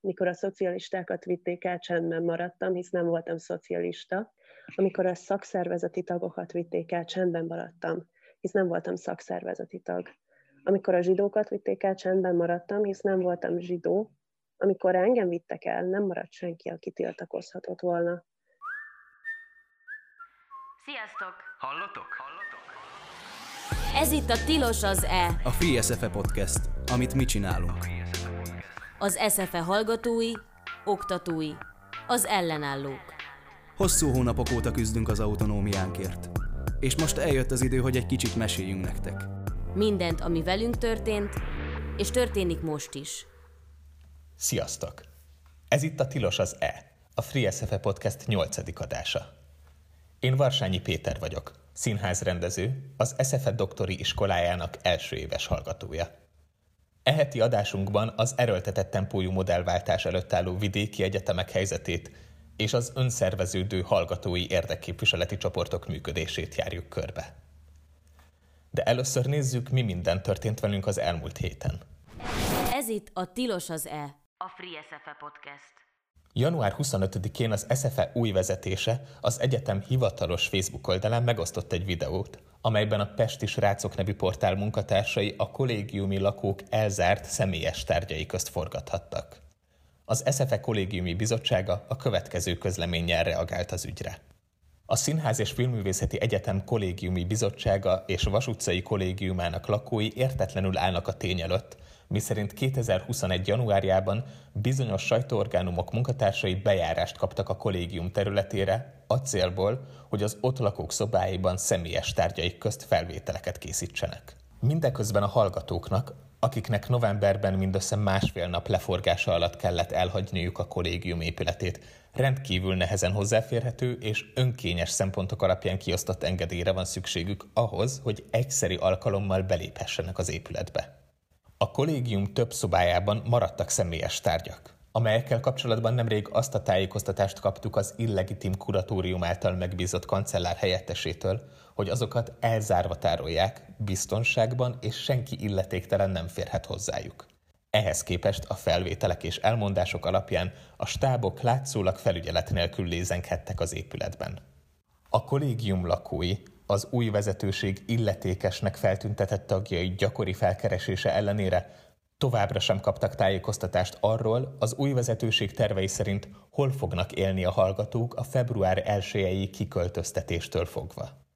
Mikor a szocialistákat vitték el, csendben maradtam, hisz nem voltam szocialista. Amikor a szakszervezeti tagokat vitték el, csendben maradtam, hisz nem voltam szakszervezeti tag. Amikor a zsidókat vitték el, csendben maradtam, hisz nem voltam zsidó. Amikor engem vittek el, nem maradt senki, aki tiltakozhatott volna. Sziasztok! Hallottok? Ez itt a Tilos az E, a Free SZFE Podcast, amit mi csinálunk. Az SZFE hallgatói, oktatói, az ellenállók. Hosszú hónapok óta küzdünk az autonómiánkért, és most eljött az idő, hogy egy kicsit meséljünk nektek. Mindent, ami velünk történt, és történik most is. Sziasztok! Ez itt a Tilos az E, a Free SZFE Podcast 8. adása. Én Varsányi Péter vagyok, színházrendező, az SZFE doktori iskolájának első éves hallgatója. E heti adásunkban az erőltetett tempójú modellváltás előtt álló vidéki egyetemek helyzetét és az önszerveződő hallgatói érdekképviseleti csoportok működését járjuk körbe. De először nézzük, mi minden történt velünk az elmúlt héten. Ez itt a Tilos az E, a Free SZFE Podcast. Január 25-én az SZFE új vezetése az egyetem hivatalos Facebook oldalán megosztott egy videót, amelyben a Pesti Srácok nevű portál munkatársai a kollégiumi lakók elzárt személyes tárgyai közt forgathattak. Az SZFE Kollégiumi Bizottsága a következő közleménnyel reagált az ügyre. A Színház és Filmművészeti Egyetem Kollégiumi Bizottsága és a Vasutcai kollégiumának lakói értetlenül állnak a tény előtt, miszerint 2021. januárjában bizonyos sajtóorgánumok munkatársai bejárást kaptak a kollégium területére a célból, hogy az ott lakók szobáiban személyes tárgyaik közt felvételeket készítsenek. Mindeközben a hallgatóknak, akiknek novemberben mindössze másfél nap leforgása alatt kellett elhagyniuk a kollégium épületét, rendkívül nehezen hozzáférhető és önkényes szempontok alapján kiosztott engedélyre van szükségük ahhoz, hogy egyszeri alkalommal beléphessenek az épületbe. A kollégium több szobájában maradtak személyes tárgyak, amelyekkel kapcsolatban nemrég azt a tájékoztatást kaptuk az illegitim kuratórium által megbízott kancellár helyettesétől, hogy azokat elzárva tárolják, biztonságban, és senki illetéktelen nem férhet hozzájuk. Ehhez képest a felvételek és elmondások alapján a stábok látszólag felügyelet nélkül lézenghettek az épületben. A kollégium lakói az új vezetőség illetékesnek feltüntetett tagjai gyakori felkeresése ellenére továbbra sem kaptak tájékoztatást arról, az új vezetőség tervei szerint hol fognak élni a hallgatók a február 1-i kiköltöztetéstől fogva.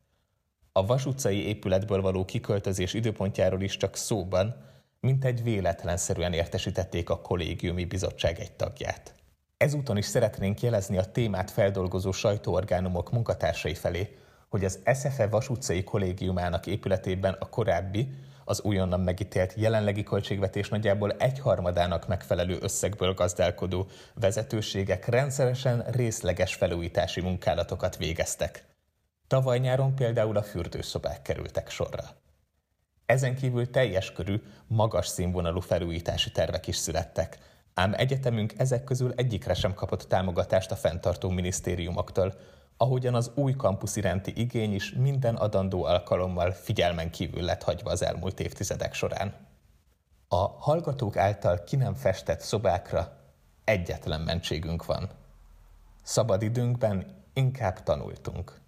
A Vasutcai épületből való kiköltözés időpontjáról is csak szóban, mintegy véletlenszerűen értesítették a kollégiumi bizottság egy tagját. Ezúton is szeretnénk jelezni a témát feldolgozó sajtóorgánumok munkatársai felé, hogy az SZFE Vasutcai kollégiumának épületében a korábbi, az újonnan megítélt jelenlegi költségvetés nagyjából 1/3-ának megfelelő összegből gazdálkodó vezetőségek rendszeresen részleges felújítási munkálatokat végeztek. Tavaly nyáron például a fürdőszobák kerültek sorra. Ezen kívül teljes körű, magas színvonalú felújítási tervek is születtek, ám egyetemünk ezek közül egyikre sem kapott támogatást a fenntartó minisztériumoktól, ahogyan az új kampusz iránti igény is minden adandó alkalommal figyelmen kívül lett hagyva az elmúlt évtizedek során. A hallgatók által ki nem festett szobákra egyetlen mentségünk van. Szabadidőnkben inkább tanultunk.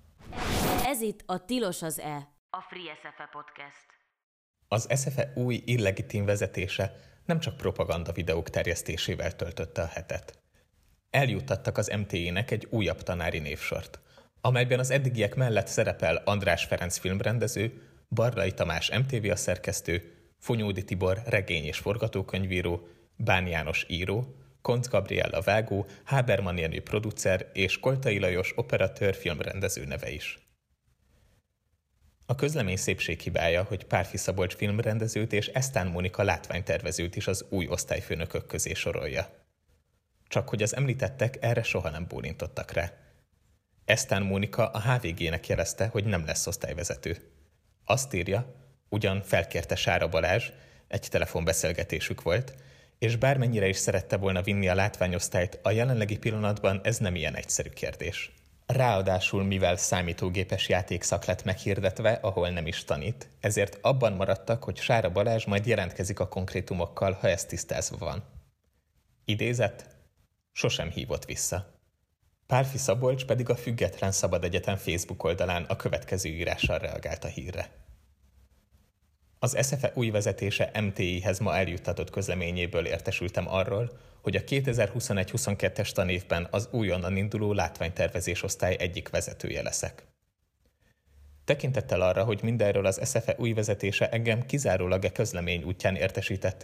Ez itt a Tilos az E, a Free SZFE Podcast. Az SZFE új illegitim vezetése nem csak propaganda videók terjesztésével töltötte a hetet. Eljuttattak az MTI-nek egy újabb tanári névsort, amelyben az eddigiek mellett szerepel András Ferenc filmrendező, Barnai Tamás MTV-a szerkesztő, Fonyódi Tibor regény- és forgatókönyvíró, Bán János író, Konc Gabriella vágó, Habermann Ernő producer és Koltai Lajos operatőr filmrendező neve is. A közlemény szépséghibája, hogy Pálfi Szabolcs filmrendezőt és Esztán Mónika látványtervezőt is az új osztályfőnökök közé sorolja. Csak hogy az említettek erre soha nem bólintottak rá. Esztán Mónika a HVG-nek jelezte, hogy nem lesz osztályvezető. Azt írja, ugyan felkérte Sára Balázs, egy telefonbeszélgetésük volt, és bármennyire is szerette volna vinni a látványosztályt, a jelenlegi pillanatban ez nem ilyen egyszerű kérdés. Ráadásul, mivel számítógépes játékszak lett meghirdetve, ahol nem is tanít, ezért abban maradtak, hogy Sára Balázs majd jelentkezik a konkrétumokkal, ha ez tisztázva van. Idézet? Sosem hívott vissza. Pálfi Szabolcs pedig a Független Szabad Egyetem Facebook oldalán a következő írással reagált a hírre. Az SZFE új vezetése MTI-hez ma eljuttatott közleményéből értesültem arról, hogy a 2021-22-es tanévben az újonnan induló látványtervezés osztály egyik vezetője leszek. Tekintettel arra, hogy mindenről az SZFE új vezetése engem kizárólag a közlemény útján értesített,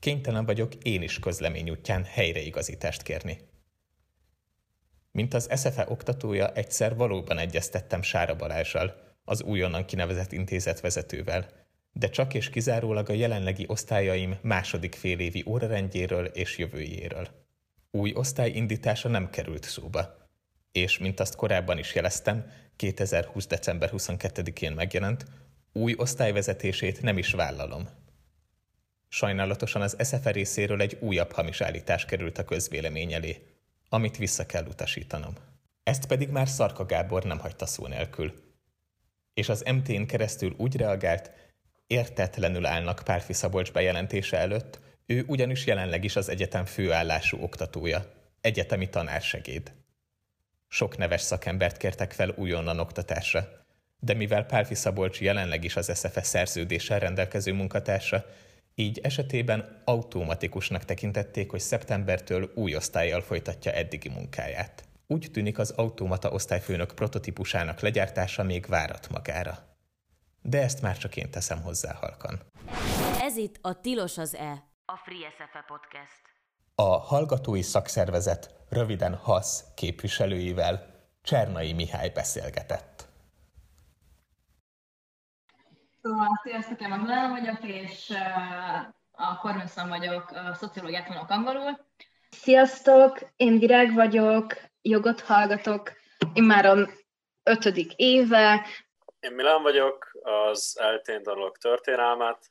kénytelen vagyok én is közlemény útján helyreigazítást kérni. Mint az SZFE oktatója, egyszer valóban egyeztettem Sára Balázssal, az újonnan kinevezett intézetvezetővel, de csak és kizárólag a jelenlegi osztályaim második félévi órarendjéről és jövőjéről. Új osztály indítása nem került szóba, és mint azt korábban is jeleztem, 2020. december 22-én megjelent, új osztályvezetését nem is vállalom. Sajnálatosan az SZFE részéről egy újabb hamis állítás került a közvélemény elé, amit vissza kell utasítanom. Ezt pedig már Szarka Gábor nem hagyta szó nélkül. És az MT-n keresztül úgy reagált, értetlenül állnak Pálfi Szabolcs bejelentése előtt, ő ugyanis jelenleg is az egyetem főállású oktatója, egyetemi tanársegéd. Sok neves szakembert kértek fel újonnan oktatásra, de mivel Pálfi Szabolcs jelenleg is az SZFE szerződéssel rendelkező munkatársa, így esetében automatikusnak tekintették, hogy szeptembertől új osztállyal folytatja eddigi munkáját. Úgy tűnik, az automata osztályfőnök prototípusának legyártása még várat magára. De ezt már csak én teszem hozzá halkan. Ez itt a Tilos az E, a Free SZFE Podcast. A Hallgatói Szakszervezet, röviden HaSz képviselőivel Csernay Mihály beszélgetett. Sziasztok, én Magdalena vagyok, és a Korműszon vagyok, a szociológiát tanulok angolul. Sziasztok, én Direk vagyok, jogot hallgatok, immáron 5. éve. Én Milán vagyok, az ELTE-n tanulok történelmet.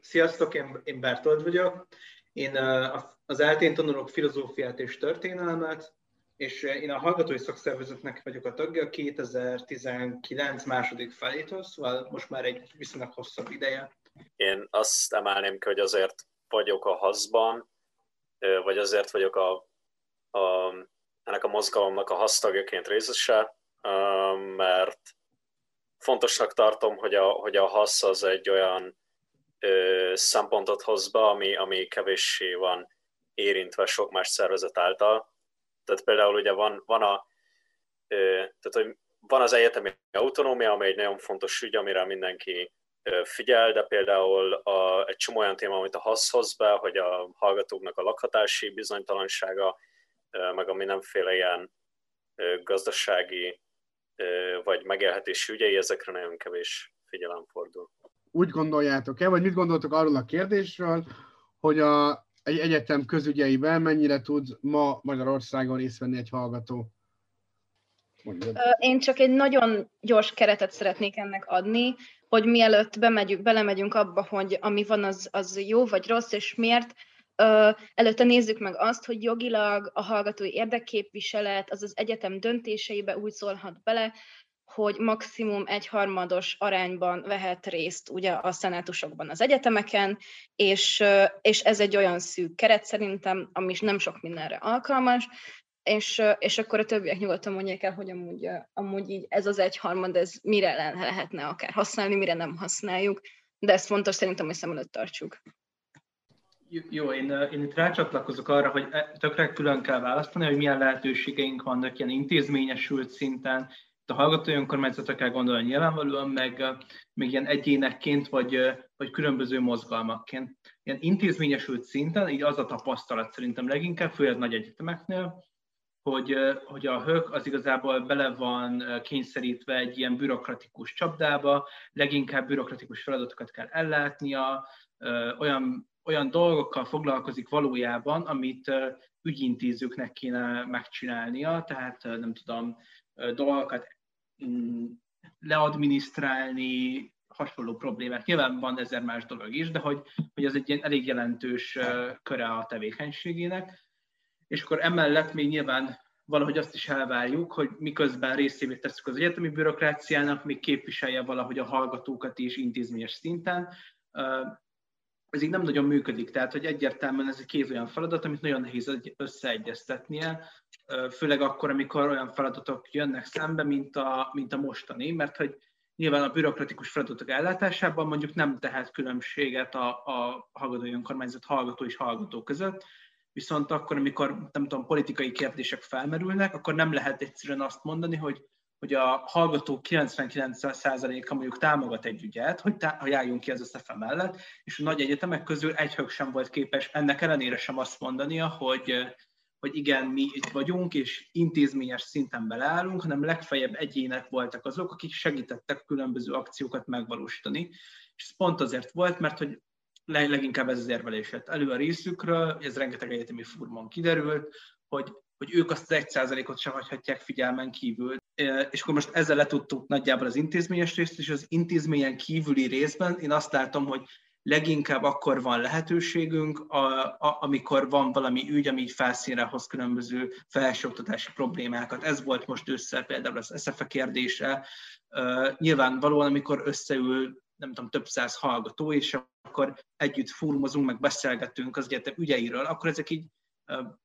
Sziasztok, én Bartal vagyok, én az ELTE-n tanulok filozófiát és történelmet, és én a Hallgatói Szakszervezetnek vagyok a tagja 2019 második felétől, szóval most már egy viszonylag hosszabb ideje. Én azt emelném ki, hogy azért vagyok a HaSzban, vagy azért vagyok ennek a mozgalomnak a HaSz tagjaként részese, mert fontosnak tartom, hogy a HaSz az egy olyan szempontot hoz be, ami kevéssé van érintve sok más szervezet által. Tehát például ugye van az egyetemi autonómia, ami egy nagyon fontos ügy, amire mindenki figyel, de például egy csomó olyan téma, amit a HaSz hoz be, hogy a hallgatóknak a lakhatási bizonytalansága, meg a mindenféle ilyen gazdasági vagy megélhetési ügyei, ezekre nagyon kevés figyelem fordul. Úgy gondoljátok-e, vagy mit gondoltok arról a kérdésről, hogy egy egyetem közügyeiben mennyire tud ma Magyarországon részt venni egy hallgató? Mondjad. Én csak egy nagyon gyors keretet szeretnék ennek adni, hogy mielőtt belemegyünk abba, hogy ami van, az jó vagy rossz, és miért, előtte nézzük meg azt, hogy jogilag a hallgatói érdekképviselet az az egyetem döntéseibe úgy szólhat bele, hogy maximum 1/3 arányban vehet részt ugye a szenátusokban az egyetemeken, és ez egy olyan szűk keret szerintem, ami nem sok mindenre alkalmas, és akkor a többiek nyugodtan mondják el, hogy amúgy így ez az 1/3, ez mire lehetne akár használni, mire nem használjuk, de ez fontos szerintem, hogy szem előtt tartsuk. Jó, én itt rácsatlakozok arra, hogy tökre külön kell választani, hogy milyen lehetőségeink vannak ilyen intézményesült szinten, a hallgatói önkormányzatra kell gondolni nyilvánvalóan, meg ilyen egyénekként, vagy különböző mozgalmakként. Ilyen intézményesült szinten, így az a tapasztalat szerintem leginkább, főleg nagy egyetemeknél, hogy a HÖK az igazából bele van kényszerítve egy ilyen bürokratikus csapdába, leginkább bürokratikus feladatokat kell ellátnia, olyan dolgokkal foglalkozik valójában, amit ügyintézőknek kéne megcsinálnia, tehát nem tudom, dolgokat leadminisztrálni, hasonló problémák. Nyilván van ezer más dolog is, de hogy ez egy ilyen elég jelentős köre a tevékenységének. És akkor emellett még nyilván valahogy azt is elvárjuk, hogy miközben részévé tesszük az egyetemi bürokráciának, még képviselje valahogy a hallgatókat is intézményes szinten. ez így nem nagyon működik, tehát hogy egyértelműen ez egy két olyan feladat, amit nagyon nehéz összeegyeztetnie, főleg akkor, amikor olyan feladatok jönnek szembe, mint a mostani, mert hogy nyilván a bürokratikus feladatok ellátásában mondjuk nem tehet különbséget a hallgatói önkormányzat hallgató és hallgató között, viszont akkor, amikor nem tudom, politikai kérdések felmerülnek, akkor nem lehet egyszerűen azt mondani, hogy a hallgatók 99%-a mondjuk támogat egy ügyet, hogy álljunk ki az SZFE mellett, és a nagy egyetemek közül egy hölgy sem volt képes ennek ellenére sem azt mondania, hogy igen, mi itt vagyunk, és intézményes szinten beleállunk, hanem legfeljebb egyének voltak azok, akik segítettek különböző akciókat megvalósítani. És ez pont azért volt, mert hogy leginkább ez az érvelés lett elő a részükről, ez rengeteg egyetemi fórumon kiderült, hogy ők azt az 1%-ot sem hagyhatják figyelmen kívül. És akkor most ezzel letudtuk nagyjából az intézményes részt, és az intézményen kívüli részben én azt látom, hogy leginkább akkor van lehetőségünk, amikor van valami ügy, ami felszínre hoz különböző felsőoktatási problémákat. Ez volt most össze például az SZFE kérdése. Nyilvánvalóan, amikor összeül, nem tudom, több száz hallgató, és akkor együtt fórumozunk, meg beszélgetünk az egyetem ügyeiről, akkor ezek így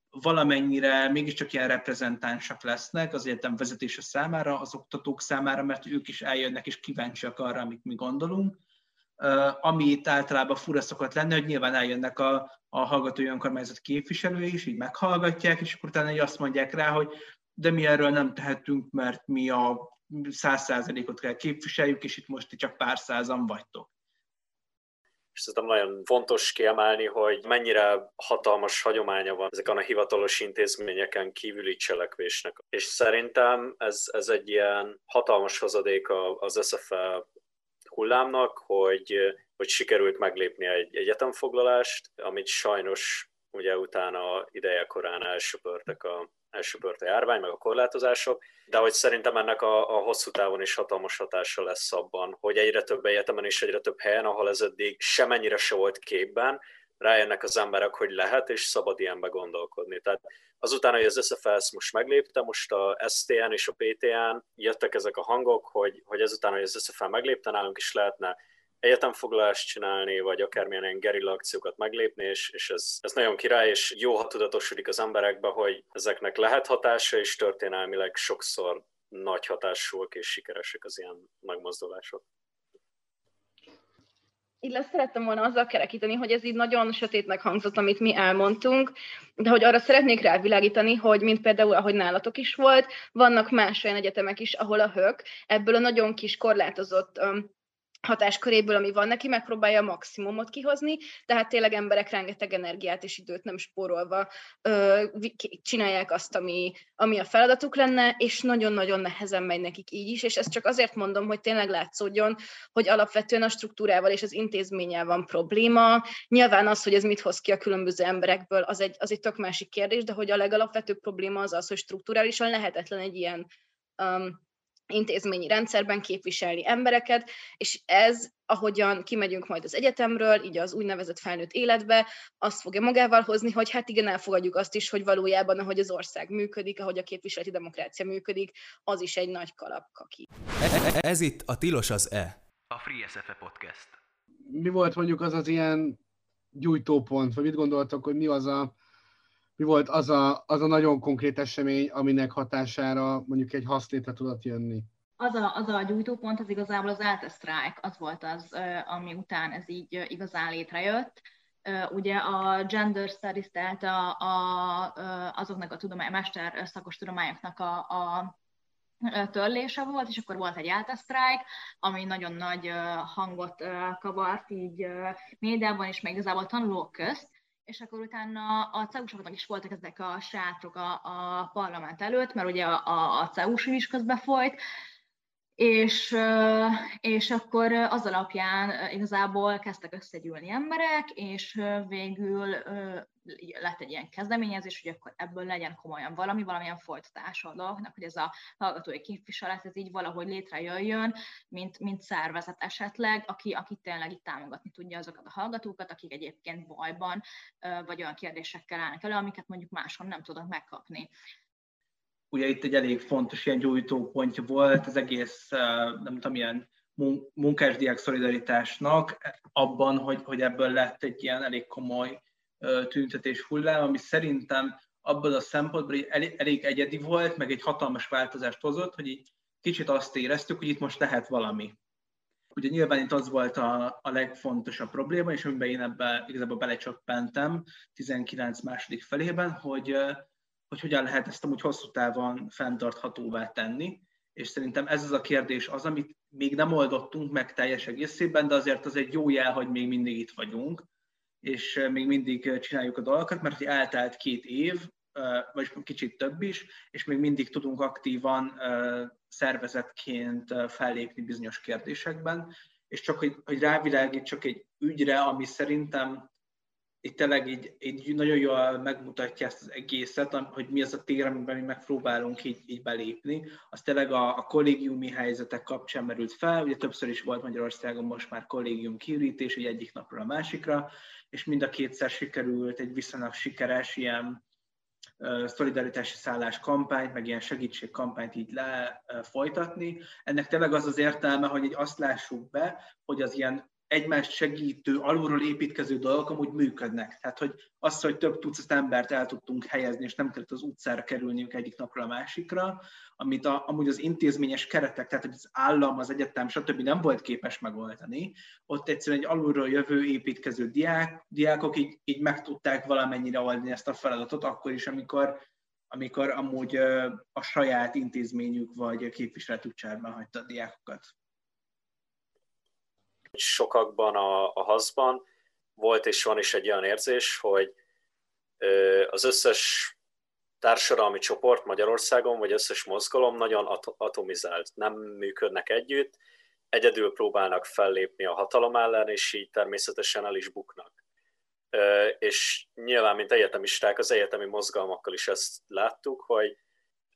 valamennyire mégiscsak ilyen reprezentánsak lesznek az egyetem vezetése számára, az oktatók számára, mert ők is eljönnek és kíváncsiak arra, amit mi gondolunk. Ami itt általában fura szokott lenni, hogy nyilván eljönnek a hallgatói önkormányzat képviselői is, így meghallgatják, és akkor utána azt mondják rá, hogy de mi erről nem tehetünk, mert mi a 100%-ot kell képviseljük, és itt most csak pár százan vagytok. És szerintem nagyon fontos kiemelni, hogy mennyire hatalmas hagyománya van ezeken a hivatalos intézményeken kívüli cselekvésnek. És szerintem ez egy ilyen hatalmas hozadék az SZFE hullámnak, hogy sikerült meglépni egy egyetemfoglalást, amit sajnos ugye utána ideje korán elsöpört a járvány, meg a korlátozások, de hogy szerintem ennek a hosszú távon is hatalmas hatása lesz abban, hogy egyre több egyetemen és egyre több helyen, ahol ez eddig semennyire se volt képben, rájönnek az emberek, hogy lehet, és szabad ilyenbe gondolkodni. Tehát azután, hogy az SZFE ezt most meglépte, most a SZTN és a PTN jöttek ezek a hangok, hogy ezután, hogy az SZFE meglépte, nálunk is lehetne egyetemfoglalást csinálni, vagy akármilyen gerilla akciókat meglépni, és ez nagyon király, és jó, ha tudatosodik az emberekbe, hogy ezeknek lehet hatása, és történelmileg sokszor nagy hatásúak és sikeresek az ilyen megmozdulások. Illetve szerettem volna azzal kerekíteni, hogy ez így nagyon sötétnek hangzott, amit mi elmondtunk, de hogy arra szeretnék rávilágítani, hogy mint például, ahogy nálatok is volt, vannak más olyan egyetemek is, ahol a HÖK ebből a nagyon kis korlátozott hatásköréből, ami van neki, megpróbálja a maximumot kihozni, tehát tényleg emberek rengeteg energiát és időt nem spórolva csinálják azt, ami a feladatuk lenne, és nagyon-nagyon nehezen megy nekik így is, és ezt csak azért mondom, hogy tényleg látszódjon, hogy alapvetően a struktúrával és az intézménnyel van probléma. Nyilván az, hogy ez mit hoz ki a különböző emberekből, az egy tök másik kérdés, de hogy a legalapvetőbb probléma az az, hogy struktúrálisan lehetetlen egy ilyen intézményi rendszerben képviselni embereket, és ez, ahogyan kimegyünk majd az egyetemről, így az úgynevezett felnőtt életbe, azt fogja magával hozni, hogy hát igen, elfogadjuk azt is, hogy valójában, ahogy az ország működik, ahogy a képviseleti demokrácia működik, az is egy nagy kalapkaki. Ez itt a Tilos az E, a Free SZFE Podcast. Mi volt mondjuk az ilyen gyújtópont, vagy mit gondoltok, hogy mi volt az a nagyon konkrét esemény, aminek hatására mondjuk egy HaSz létre tudott jönni? Az a gyújtópont, az igazából az ELTE sztrájk, az volt az, ami után ez így igazán létrejött. Ugye a Gender Studies, tehát azoknak a mester szakos tudományoknak a törlése volt, és akkor volt egy ELTE sztrájk, ami nagyon nagy hangot kavart így médiában, és meg igazából tanulók közt. És akkor utána a CEUS-oknak is voltak ezek a sátrok a parlament előtt, mert ugye a CEUS is közbe folyt, és akkor az alapján igazából kezdtek összegyűlni emberek, és végül lett egy ilyen kezdeményezés, hogy akkor ebből legyen komolyan valamilyen folytatása a dolognak, hogy ez a hallgatói képviselet, ez így valahogy létrejöjjön, mint szervezet esetleg, aki tényleg itt támogatni tudja azokat a hallgatókat, akik egyébként bajban vagy olyan kérdésekkel állnak elő, amiket mondjuk máshol nem tudnak megkapni. Ugye itt egy elég fontos ilyen gyújtópontja volt az egész, nem tudom, ilyen munkásdiák szolidaritásnak abban, hogy ebből lett egy ilyen elég komoly tüntetés hullám, ami szerintem abban a szempontból elég egyedi volt, meg egy hatalmas változást hozott, hogy így kicsit azt éreztük, hogy itt most lehet valami. Ugye nyilván itt az volt a legfontosabb probléma, és amiben én ebbe igazából belecsöppentem 19 második felében, hogy hogyan lehet ezt amúgy hosszú távon fenntarthatóvá tenni. És szerintem ez az a kérdés az, amit még nem oldottunk meg teljes egészében, de azért az egy jó jel, hogy még mindig itt vagyunk, és még mindig csináljuk a dolgokat, mert hogy eltelt 2 év, vagy kicsit több is, és még mindig tudunk aktívan szervezetként fellépni bizonyos kérdésekben, és csak hogy rávilágítsak egy ügyre, ami szerintem itt tényleg így nagyon jól megmutatja ezt az egészet, hogy mi az a tér, amiben mi megpróbálunk így belépni. Az tényleg a kollégiumi helyzetek kapcsán merült fel, ugye többször is volt Magyarországon most már kollégium kiürítés, így egyik napról a másikra, és mind a kétszer sikerült egy viszonylag sikeres ilyen szolidaritási szállás kampányt, meg ilyen segítségkampányt így lefolytatni. Ennek tényleg az az értelme, hogy így azt lássuk be, hogy az ilyen egymást segítő, alulról építkező dolgok amúgy működnek. Tehát, hogy az, hogy több tucat embert el tudtunk helyezni, és nem kellett az utcára kerülniük egyik napra a másikra, amit amúgy az intézményes keretek, tehát az állam, az egyetem, stb. Nem volt képes megoldani. Ott egyszerűen egy alulról jövő építkező diákok így meg tudták valamennyire oldani ezt a feladatot, akkor is, amikor amúgy a saját intézményük vagy képviseletük cserben hagyta a diákokat. Sokakban a HaSzban volt és van is egy olyan érzés, hogy az összes társadalmi csoport Magyarországon, vagy összes mozgalom nagyon atomizált, nem működnek együtt, egyedül próbálnak fellépni a hatalom ellen, és így természetesen el is buknak. És nyilván, mint egyetemisták, az egyetemi mozgalmakkal is ezt láttuk, hogy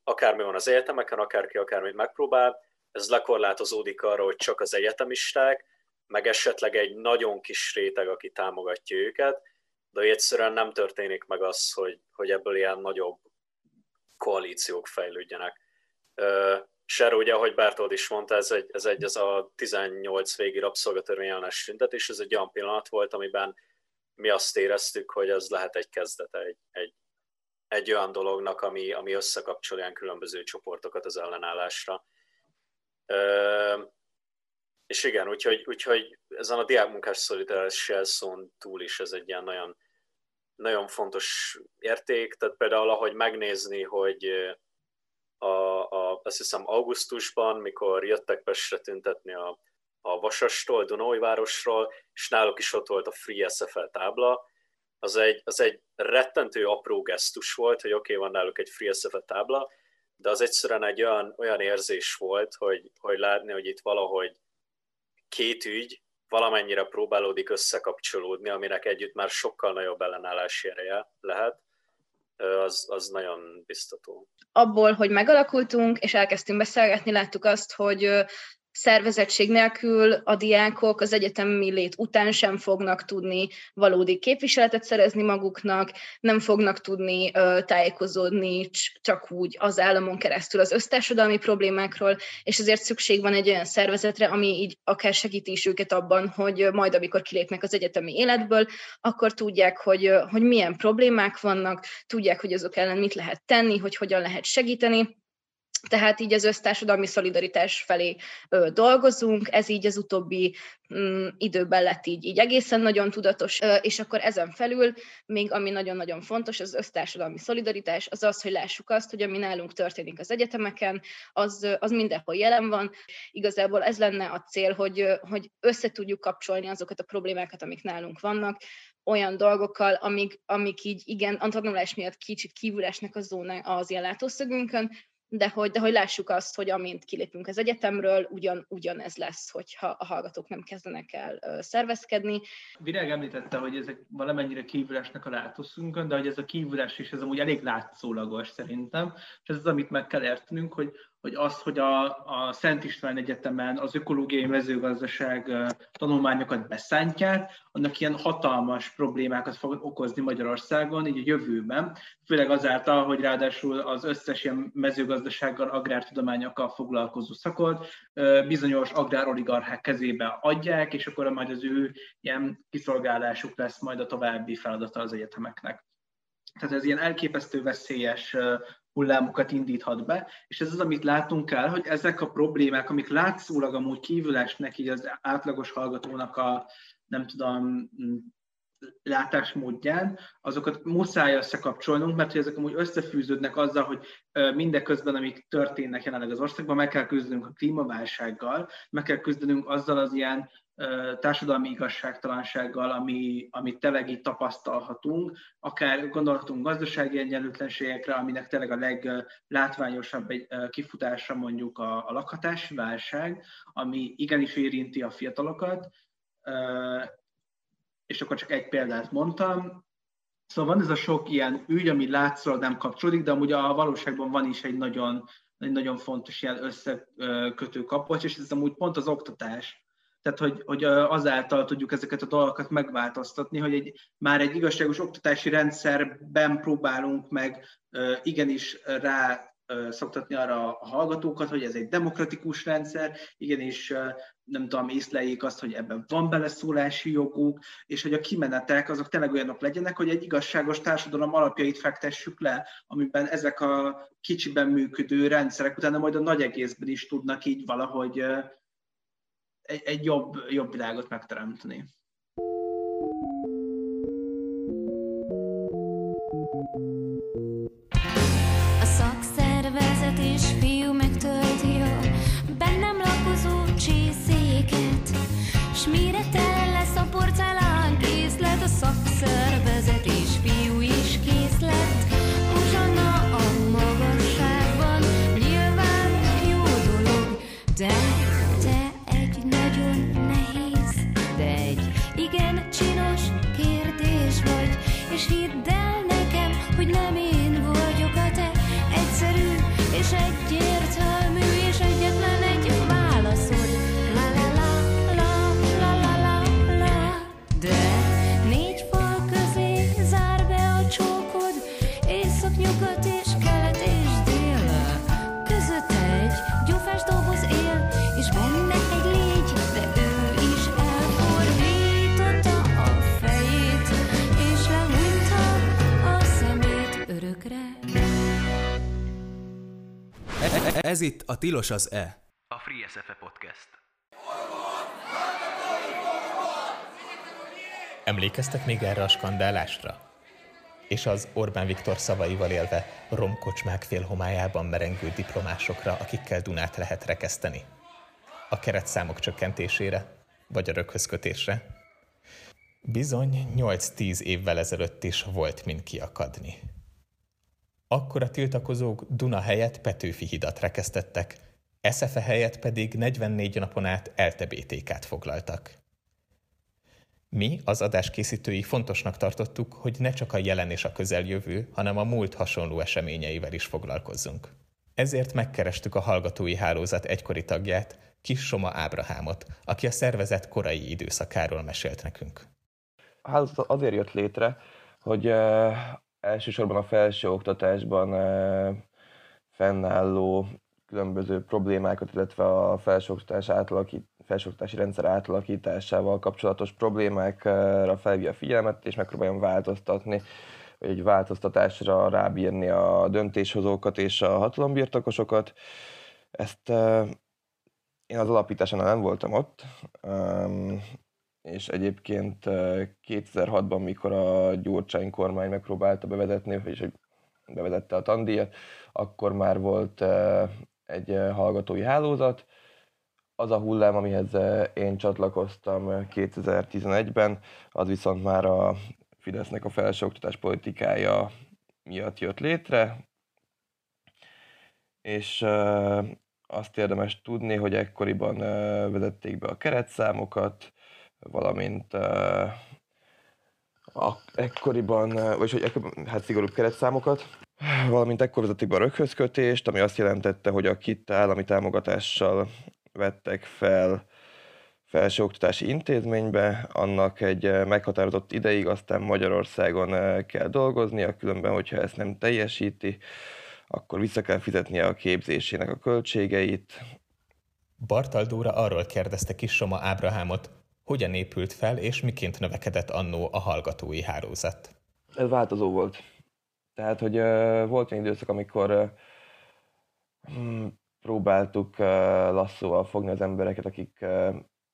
akármi van az egyetemeken, akárki akármit megpróbál, ez lekorlátozódik arra, hogy csak az egyetemisták, meg esetleg egy nagyon kis réteg, aki támogatja őket, de egyszerűen nem történik meg az, hogy ebből ilyen nagyobb koalíciók fejlődjenek. És erről ugye, ahogy Bertold is mondta, ez a 18 végi rabszolgatörvényellenes tüntetés, ez egy olyan pillanat volt, amiben mi azt éreztük, hogy ez lehet egy kezdete egy olyan dolognak, ami összekapcsol ilyen különböző csoportokat az ellenállásra. És igen, úgyhogy ezen a diákmunkás szolidaritás jelszón túl is ez egy ilyen nagyon, nagyon fontos érték, tehát például ahogy megnézni, hogy azt hiszem augusztusban, mikor jöttek Pestre tüntetni a Vasastól, Dunaújvárosról, és náluk is ott volt a Free SZFE tábla, az egy rettentő apró gesztus volt, hogy oké, van náluk egy Free SZFE tábla, de az egyszerűen egy olyan érzés volt, hogy látni, hogy itt valahogy két ügy valamennyire próbálódik összekapcsolódni, aminek együtt már sokkal nagyobb ellenállási ereje lehet, az nagyon biztató. Abból, hogy megalakultunk, és elkezdtünk beszélgetni, láttuk azt, hogy szervezettség nélkül a diákok az egyetemi lét után sem fognak tudni valódi képviseletet szerezni maguknak, nem fognak tudni tájékozódni csak úgy az államon keresztül az össztársadalmi problémákról, és ezért szükség van egy olyan szervezetre, ami így akár segíti is őket abban, hogy majd amikor kilépnek az egyetemi életből, akkor tudják, hogy milyen problémák vannak, tudják, hogy azok ellen mit lehet tenni, hogy hogyan lehet segíteni. Tehát így az össztársadalmi szolidaritás felé dolgozunk, ez így az utóbbi időben lett így egészen nagyon tudatos, és akkor ezen felül még ami nagyon-nagyon fontos, az össztársadalmi szolidaritás, az az, hogy lássuk azt, hogy ami nálunk történik az egyetemeken, az mindenhol jelen van. Igazából ez lenne a cél, hogy összetudjuk kapcsolni azokat a problémákat, amik nálunk vannak, olyan dolgokkal, amik így igen, a tanulás miatt kicsit kívül esnek a zónán, az ilyen látószögünkön, de hogy lássuk azt, hogy amint kilépünk az egyetemről, ugyanez lesz, hogyha a hallgatók nem kezdenek el szervezkedni. Direk említette, hogy ezek valamennyire kívülesnek a látószögünkön, de hogy ez a kívüles is, ez amúgy elég látszólagos szerintem, és ez az, amit meg kell értenünk, hogy hogy az, hogy a Szent István Egyetemen az ökológiai mezőgazdaság tanulmányokat beszántják, annak ilyen hatalmas problémákat fog okozni Magyarországon, így a jövőben, főleg azáltal, hogy ráadásul az összes ilyen mezőgazdasággal, agrártudományokkal foglalkozó szakot bizonyos agrároligarchák kezébe adják, és akkor majd az ő ilyen kiszolgálásuk lesz majd a további feladata az egyetemeknek. Tehát ez ilyen elképesztő veszélyes hullámokat indíthat be, és ez az, amit látunk el, hogy ezek a problémák, amik látszólag amúgy kívül esnek így az átlagos hallgatónak a, nem tudom, látásmódján, azokat muszáj összekapcsolnunk, mert hogy ezek amúgy összefűződnek azzal, hogy mindeközben, amik történnek jelenleg az országban, meg kell küzdenünk a klímaválsággal, meg kell küzdenünk azzal az ilyen társadalmi igazságtalansággal, amit tényleg itt tapasztalhatunk, akár gondolhatunk gazdasági egyenlőtlenségekre, aminek tényleg a leglátványosabb kifutása mondjuk a lakhatási válság, ami igenis érinti a fiatalokat, és akkor csak egy példát mondtam. Szóval van ez a sok ilyen ügy, ami látszólag nem kapcsolódik, de amúgy a valóságban van is egy nagyon fontos ilyen összekötő kapocs, és ez amúgy pont az oktatás. Tehát, hogy azáltal tudjuk ezeket a dolgokat megváltoztatni, hogy már egy igazságos oktatási rendszerben próbálunk meg igenis rá szoktatni arra a hallgatókat, hogy ez egy demokratikus rendszer, igenis nem tudom, észleljék azt, hogy ebben van beleszólási joguk, és hogy a kimenetek azok tényleg olyanok legyenek, hogy egy igazságos társadalom alapjait fektessük le, amiben ezek a kicsiben működő rendszerek utána majd a nagy egészben is tudnak így valahogy egy jobb világot megteremteni. A szakszervezet és fiú megtölti a bennem lakozó csészéket, s mire tele lesz a porcelán készlet, a szakszervezet és fiú is kész lett, uzsonna a magasságban, nyilván jó dolog, de és hidd el nekem, hogy nem én vagyok a te egyszerű és egyértelmű és egyetlen egy válaszod. La la la la la la la la. De négy fal közé zár be a csókod, észak, nyugat és kelet és dél. Között egy gyufás doboz él, és benne egy légy, de ő is elfordította a fejét, és le örökre. Ez itt a Tilos az E. A Free SZFE Podcast. Emlékeztek még erre a skandálásra? És az Orbán Viktor szavaival élve romkocsmák félhomályában merengő diplomásokra, akikkel Dunát lehet rekeszteni? A keretszámok csökkentésére? Vagy a röghözkötésre? Bizony 8-10 évvel ezelőtt is volt min kiakadni. Akkor a tiltakozók Duna helyett Petőfi hidat rekesztettek, SZFE helyett pedig 44 napon át ELTE BTK-t foglaltak. Mi, az adás készítői fontosnak tartottuk, hogy ne csak a jelen és a közeljövő, hanem a múlt hasonló eseményeivel is foglalkozzunk. Ezért megkerestük a Hallgatói Hálózat egykori tagját, Kis Soma Ábrahámot, aki a szervezet korai időszakáról mesélt nekünk. A hálózat azért jött létre, hogy elsősorban a felsőoktatásban fennálló különböző problémákat, illetve a felsőoktatási rendszer átalakításával kapcsolatos problémákra felhívja a figyelmet, és megpróbáljam változtatni, vagy egy változtatásra rábírni a döntéshozókat és a hatalombirtokosokat. Ezt én az alapításánál nem voltam ott, és egyébként 2006-ban, mikor a Gyurcsány kormány megpróbálta bevezetni, és bevezette a tandíjat, akkor már volt egy hallgatói hálózat. Az a hullám, amihez én csatlakoztam 2011-ben, az viszont már a Fidesznek a felsőoktatás politikája miatt jött létre, és azt érdemes tudni, hogy ekkoriban vezették be a keretszámokat, valamint ekkoriban, vagy hogy szigorúbb keretszámokat, valamint ekkor vezették be a röghözkötést, ami azt jelentette, hogy akit állami támogatással vettek fel felsőoktatási intézménybe, annak egy meghatározott ideig aztán Magyarországon kell dolgoznia, különben, hogyha ezt nem teljesíti, akkor vissza kell fizetnie a képzésének a költségeit. Bartal Dóra arról kérdezte Kis Soma Ábrahámot, hogyan épült fel és miként növekedett annó a hallgatói hálózat. Ez változó volt. Tehát, hogy volt egy időszak, amikor próbáltuk lasszóval fogni az embereket, akik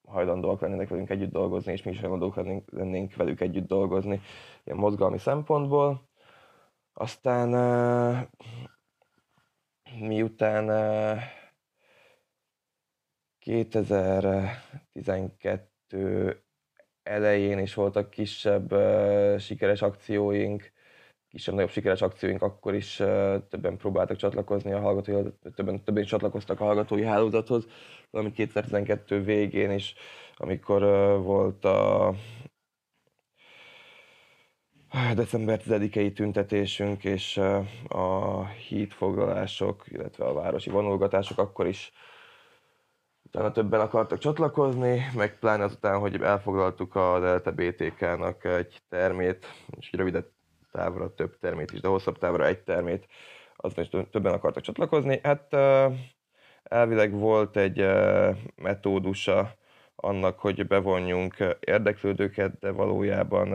hajlandóak lennének velünk együtt dolgozni, és mi is hajlandók lennénk velük együtt dolgozni, ilyen mozgalmi szempontból. Aztán miután 2012 elején is voltak kisebb sikeres akcióink, kisebb-nagyobb sikeres akcióink, akkor is többen próbáltak csatlakozni a hallgatói, többen is csatlakoztak a hallgatói hálózathoz, valamint 2012 végén is, amikor volt a december 10-i tüntetésünk és a hídfoglalások, illetve a városi vonulgatások, akkor is utána többen akartak csatlakozni, meg pláne azután, hogy elfoglaltuk az ELTE BTK-nak egy termét, és egy rövidebb távra több termét is, de hosszabb távra egy termét, azon is többen akartak csatlakozni. Hát elvileg volt egy metódusa annak, hogy bevonjunk érdeklődőket, de valójában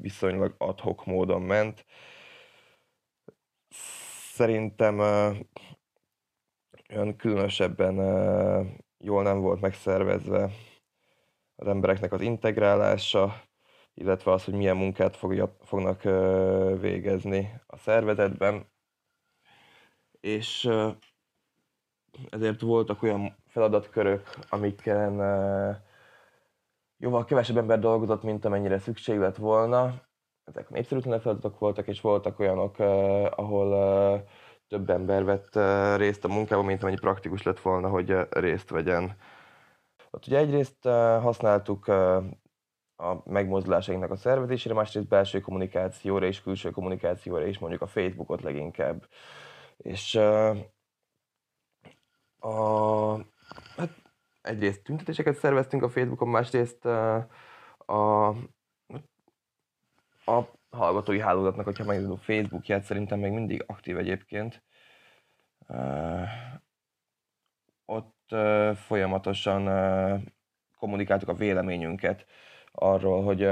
viszonylag ad hoc módon ment. Szerintem olyan különösebben jól nem volt megszervezve az embereknek az integrálása, illetve az, hogy milyen munkát fognak végezni a szervezetben. És ezért voltak olyan feladatkörök, amiken jóval kevesebb ember dolgozott, mint amennyire szükség lett volna. Ezek népszerűtlen feladatok voltak, és voltak olyanok, ahol több ember vett részt a munkában, mint amennyi praktikus lett volna, hogy részt vegyen. Ott ugye egyrészt használtuk a megmozdulásainknak a szervezésére, másrészt belső kommunikációra és külső kommunikációra is, mondjuk a Facebookot leginkább. És hát egyrészt tüntetéseket szerveztünk a Facebookon, másrészt a hallgatói hálózatnak, hogyha megnézed a Facebookját, szerintem még mindig aktív egyébként. Ott folyamatosan kommunikáltuk a véleményünket arról, hogy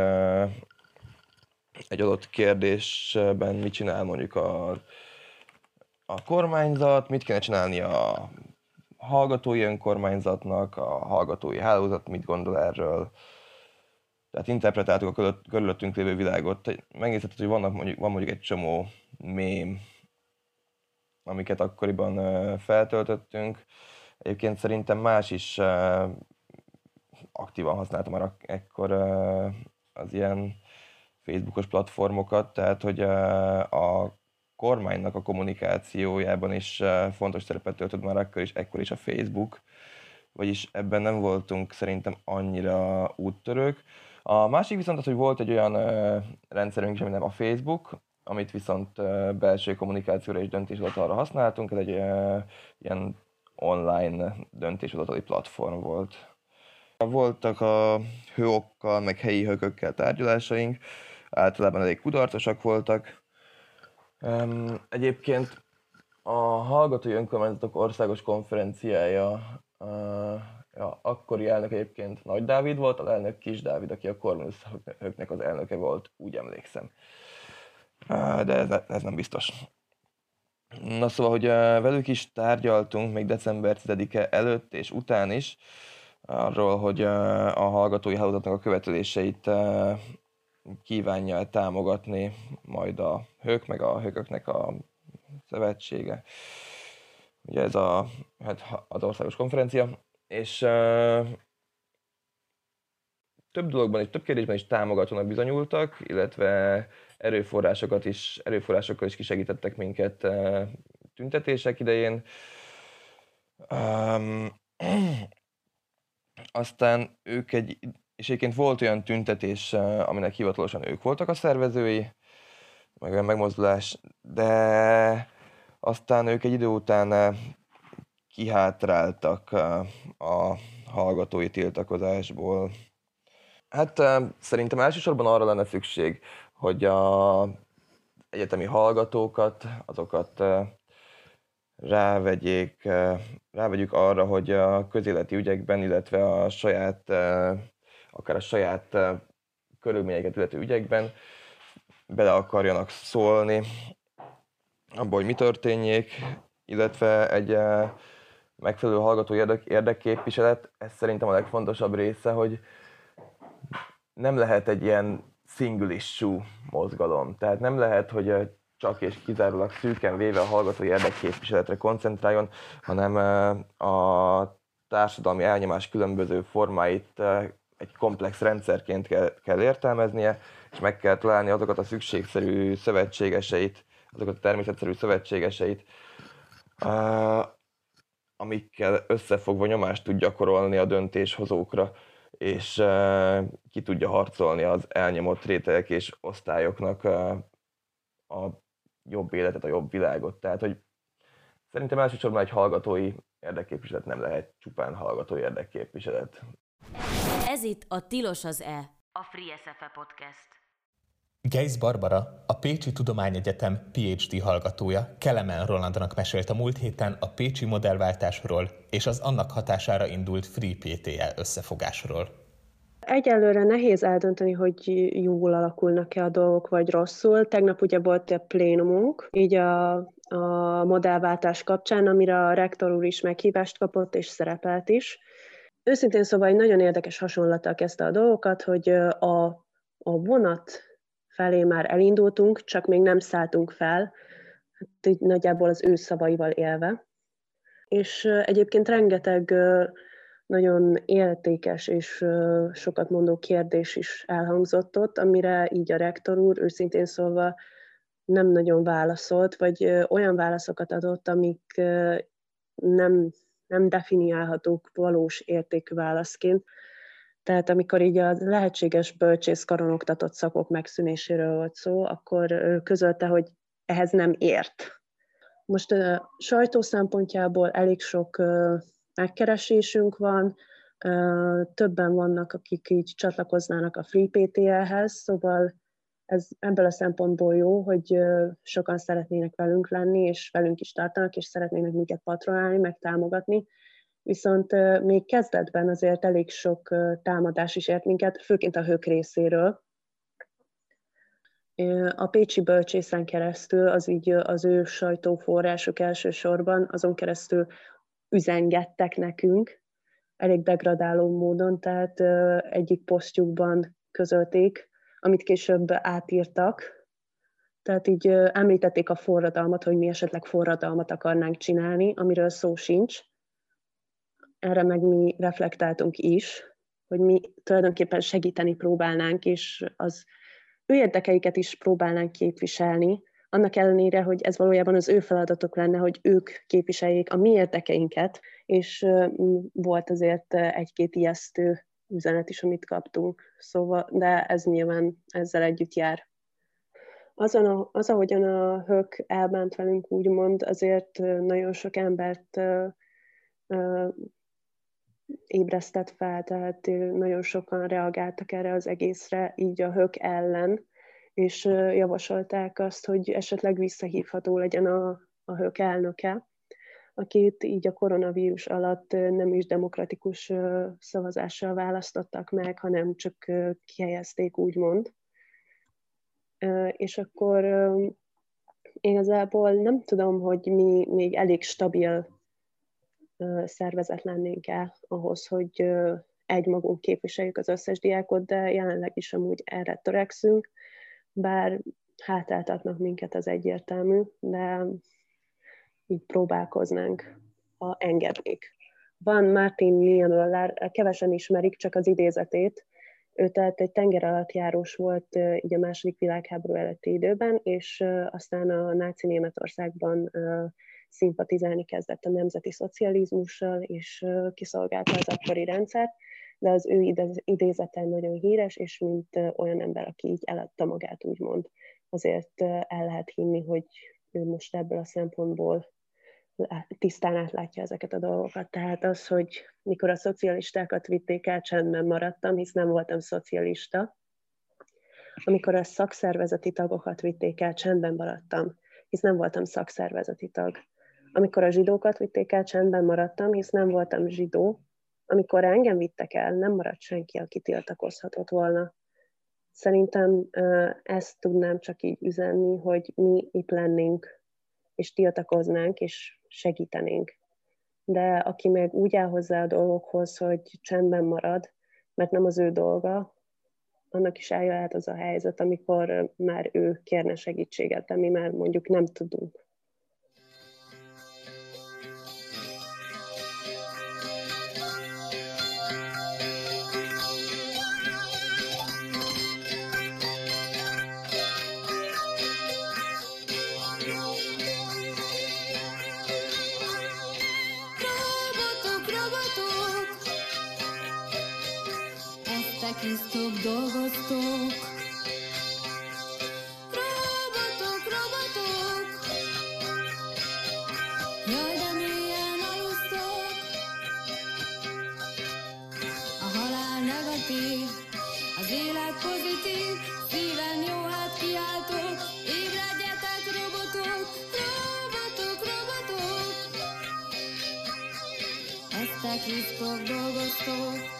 egy adott kérdésben mit csinál mondjuk a kormányzat, mit kéne csinálni a hallgatói önkormányzatnak, a hallgatói hálózat mit gondol erről. Tehát interpretáltuk a körülöttünk lévő világot. Megnézhetett, hogy van mondjuk egy csomó mém, amiket akkoriban feltöltöttünk. Egyébként szerintem más is aktívan használtam már ekkor az ilyen Facebookos platformokat, tehát hogy a kormánynak a kommunikációjában is fontos szerepet töltött már ekkor is a Facebook, vagyis ebben nem voltunk szerintem annyira úttörők. A másik viszont az, hogy volt egy olyan rendszerünk is, ami nem a Facebook, amit viszont belső kommunikációra és döntéshozatalra használtunk, ez egy ilyen online döntéshozatali platform volt. Voltak a hőokkal, meg helyi hőkökkel tárgyalásaink, általában elég kudarcosak voltak. Egyébként a Hallgatói Önkormányzatok Országos Konferenciája akkori elnök egyébként Nagy Dávid volt, az elnök Kis Dávid, aki a kormányzati hőknek az elnöke volt, úgy emlékszem. De ez nem biztos. Na szóval, hogy velük is tárgyaltunk még december 10-e előtt és után is, arról, hogy a hallgatói hálózatnak a követeléseit kívánja támogatni majd a hők, meg a hőköknek a szövetsége. Ugye ez az országos konferencia, és több dologban és több kérdésben is támogatónak bizonyultak, illetve erőforrásokkal is kisegítettek minket tüntetések idején. Aztán ők és egyébként volt olyan tüntetés, aminek hivatalosan ők voltak a szervezői, meg olyan megmozdulás, de aztán ők egy idő után kihátráltak a hallgatói tiltakozásból. Hát szerintem elsősorban arra lenne szükség, hogy az egyetemi hallgatókat, azokat rávegyük arra, hogy a közéleti ügyekben, illetve a saját, akár a saját körülményeket illető ügyekben bele akarjanak szólni abból, hogy mi történjék, illetve egy megfelelő hallgató érdekképviselet, ez szerintem a legfontosabb része, hogy nem lehet egy ilyen single issue mozgalom. Tehát nem lehet, hogy csak és kizárólag szűken véve a hallgatói érdekképviseletre koncentráljon, hanem a társadalmi elnyomás különböző formáit egy komplex rendszerként kell értelmeznie, és meg kell találni azokat a szükségszerű szövetségeseit, azokat a természetszerű szövetségeseit, amikkel összefogva nyomást tud gyakorolni a döntéshozókra, és ki tudja harcolni az elnyomott rétegek és osztályoknak a jobb életet, a jobb világot. Tehát, hogy szerintem elsősorban egy hallgatói érdekképviselet nem lehet csupán hallgatói érdekképviselet. Ez itt a Tilos az E, a Free SZFE Podcast. Geisz Barbara, a Pécsi Tudományegyetem PhD hallgatója Kelemen Rolandnak mesélt a múlt héten a pécsi modellváltásról és az annak hatására indult Free PTL összefogásról. Egyelőre nehéz eldönteni, hogy jól alakulnak-e a dolgok, vagy rosszul. Tegnap ugye volt egy plénumunk, így a modellváltás kapcsán, amire a rektor úr is meghívást kapott, és szerepelt is. Őszintén szóval egy nagyon érdekes hasonlattal kezdte a dolgokat, hogy a vonat felé már elindultunk, csak még nem szálltunk fel, így nagyjából az ő szavaival élve. És egyébként rengeteg nagyon értékes és sokat mondó kérdés is elhangzott ott, amire így a rektor úr őszintén szólva nem nagyon válaszolt, vagy olyan válaszokat adott, amik nem definiálhatók valós értékű válaszként. Tehát amikor így a lehetséges bölcsészkaron oktatott szakok megszűnéséről volt szó, akkor ő közölte, hogy ehhez nem ért. Most a sajtó szempontjából elég sok megkeresésünk van, többen vannak, akik így csatlakoznának a Free PTL-hez, szóval ez ebből a szempontból jó, hogy sokan szeretnének velünk lenni, és velünk is tartanak, és szeretnének minket patronálni, meg támogatni. Viszont még kezdetben azért elég sok támadás is ért minket, főként a hők részéről. A pécsi bölcsészen keresztül, az így az ő sajtóforrásuk elsősorban, azon keresztül üzengettek nekünk, elég degradáló módon, tehát egyik posztjukban közölték, amit később átírtak, tehát így említették a forradalmat, hogy mi esetleg forradalmat akarnánk csinálni, amiről szó sincs. Erre meg mi reflektáltunk is, hogy mi tulajdonképpen segíteni próbálnánk, és az ő érdekeiket is próbálnánk képviselni, annak ellenére, hogy ez valójában az ő feladatok lenne, hogy ők képviseljék a mi érdekeinket, és volt azért egy-két ijesztő üzenet is, amit kaptunk, szóval, de ez nyilván ezzel együtt jár. Az, ahogyan a hők elbánt velünk, úgymond, azért nagyon sok embert ébresztett fel, tehát nagyon sokan reagáltak erre az egészre, így a hők ellen, és javasolták azt, hogy esetleg visszahívható legyen a hők elnöke, akit így a koronavírus alatt nem is demokratikus szavazással választottak meg, hanem csak kihelyezték, úgymond. És akkor igazából nem tudom, hogy mi még elég stabil szervezet lennénk el ahhoz, hogy egymagunk képviseljük az összes diákot, de jelenleg is amúgy erre törekszünk, bár hátráltatnak minket, az egyértelmű, de így próbálkoznánk, ha engednék. Van Martin Niemöller, kevesen ismerik csak az idézetét, ő tehát egy tengeralattjárós volt így a második világháború előtti időben, és aztán a náci Németországban szimpatizálni kezdett a nemzeti szocializmussal, és kiszolgálta az akkori rendszert, de az ő idézeten nagyon híres, és mint olyan ember, aki így eladta magát, úgymond. azért el lehet hinni, hogy ő most ebből a szempontból tisztán átlátja ezeket a dolgokat. Tehát az, hogy mikor a szocialistákat vitték el, csendben maradtam, hisz nem voltam szocialista. Amikor a szakszervezeti tagokat vitték el, csendben maradtam, hisz nem voltam szakszervezeti tag. Amikor a zsidókat vitték el, csendben maradtam, hisz nem voltam zsidó. Amikor engem vittek el, nem maradt senki, aki tiltakozhatott volna. Szerintem ezt tudnám csak így üzenni, hogy mi itt lennénk, és tiltakoznánk, és segítenénk. De aki meg úgy áll hozzá a dolgokhoz, hogy csendben marad, mert nem az ő dolga, annak is állja át az a helyzet, amikor már ő kérne segítséget, ami már mondjuk nem tudunk. Hisztok, dolgoztok, robotok, robotok, jaj, de milyen alusztok, a halál negatív, az élet pozitív, szíven jó, hát kiáltok, ébredjetek, robotok, robotok, robotok, eztek, hisztok, dolgoztok.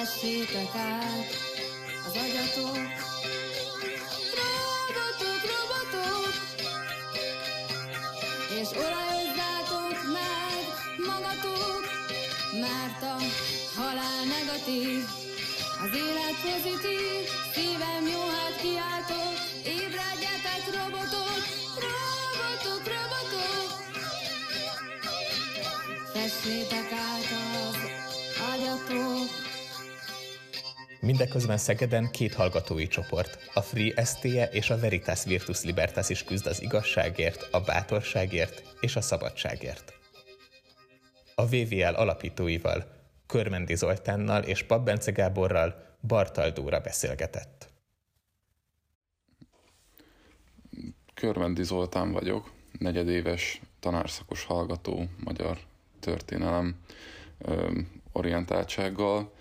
Fessétek át az agyatok, robotok, robotok, és olajozzátok meg magatok, mert a halál negatív, az élet pozitív, szívem jó, hát kiáltok, ébredjetek, robotok, robotok, robotok, fessétek át az agyatok. Mindeközben Szegeden két hallgatói csoport, a Free SZTE és a Veritas Virtus Libertas is küzd az igazságért, a bátorságért és a szabadságért. A VVL alapítóival, Körmendi Zoltánnal és Papp Bence Gáborral Bartal Dóra beszélgetett. Körmendi Zoltán vagyok, negyedéves tanárszakos hallgató magyar történelem orientáltsággal,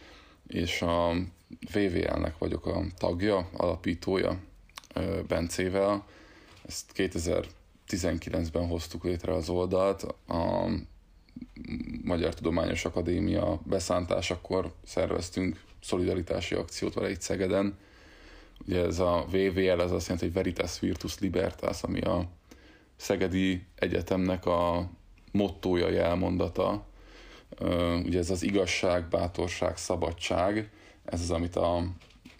és a VVL-nek vagyok a tagja, alapítója Bencével. Ezt 2019-ben hoztuk létre az oldalt. A Magyar Tudományos Akadémia beszántásakor szerveztünk szolidaritási akciót vele itt Szegeden. Ugye ez a VVL, ez azt jelenti, hogy Veritas Virtus Libertas, ami a Szegedi Egyetemnek a mottója, jelmondata. Ugye ez az igazság, bátorság, szabadság, ez az, amit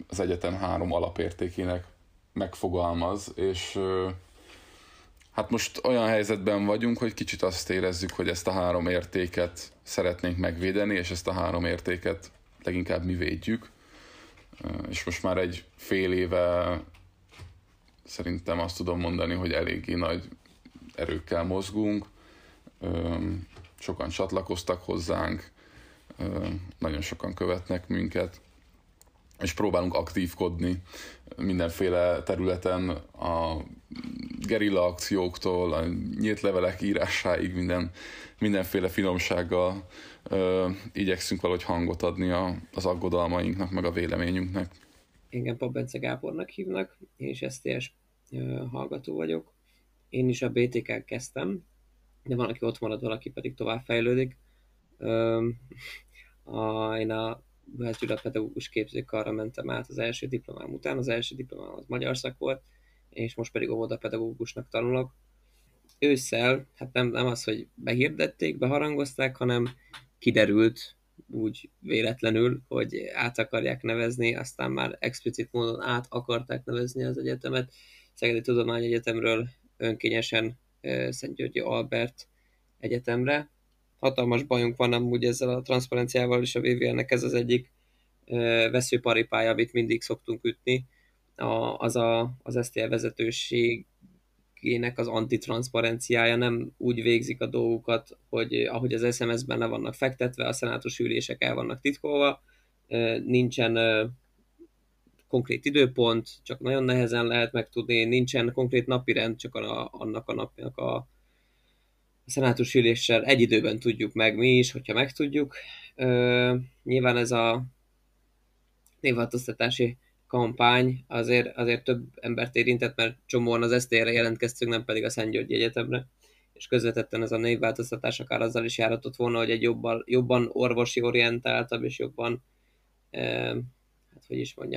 az egyetem 3 alapértékének megfogalmaz, és hát most olyan helyzetben vagyunk, hogy kicsit azt érezzük, hogy ezt a 3 értéket szeretnénk megvédeni, és ezt a 3 értéket leginkább mi védjük, és most már egy fél éve szerintem azt tudom mondani, hogy eléggé nagy erőkkel mozgunk, sokan csatlakoztak hozzánk, nagyon sokan követnek minket, és próbálunk aktívkodni mindenféle területen, a gerilla akcióktól, a nyílt levelek írásáig, mindenféle finomsággal igyekszünk valahogy hangot adni az aggodalmainknak, meg a véleményünknek. Engem Papp Bence Gábornak hívnak, én is SZTE-s hallgató vagyok. Én is a BTK-n kezdtem, de van, aki ott marad, valaki pedig tovább fejlődik. Én a Juhász Gyula pedagógus képzőkarra mentem át az első diplomám után, az első diplomám az magyar szak volt, és most pedig óvodapedagógusnak tanulok. Ősszel, hát nem az, hogy behirdették, beharangozták, hanem kiderült úgy véletlenül, hogy át akarják nevezni, aztán már explicit módon át akarták nevezni az egyetemet. Szegedi Tudományegyetemről önkényesen Szent Györgyi Albert Egyetemre. Hatalmas bajunk van amúgy ezzel a transzparenciával, és a VVL-nek ez az egyik veszőparipája, amit mindig szoktunk ütni. Az SZTE vezetőség akinek az antitranszparenciája nem úgy végzik a dolgukat, hogy ahogy az SMS-ben le vannak fektetve, a szenátus ülések el vannak titkolva, nincsen konkrét időpont, csak nagyon nehezen lehet megtudni, nincsen konkrét napirend, csak annak a napnak a szenátus üléssel egy időben tudjuk meg mi is, hogyha megtudjuk. Nyilván ez a névváltoztatási kampány azért több embert érintett, mert csomóan az SZTR-re jelentkeztünk, nem pedig a Szent Györgyi Egyetemre, és közvetetten ez a névváltoztatás akár azzal is járhatott volna, hogy egy jobban orvosi orientáltabb, és jobban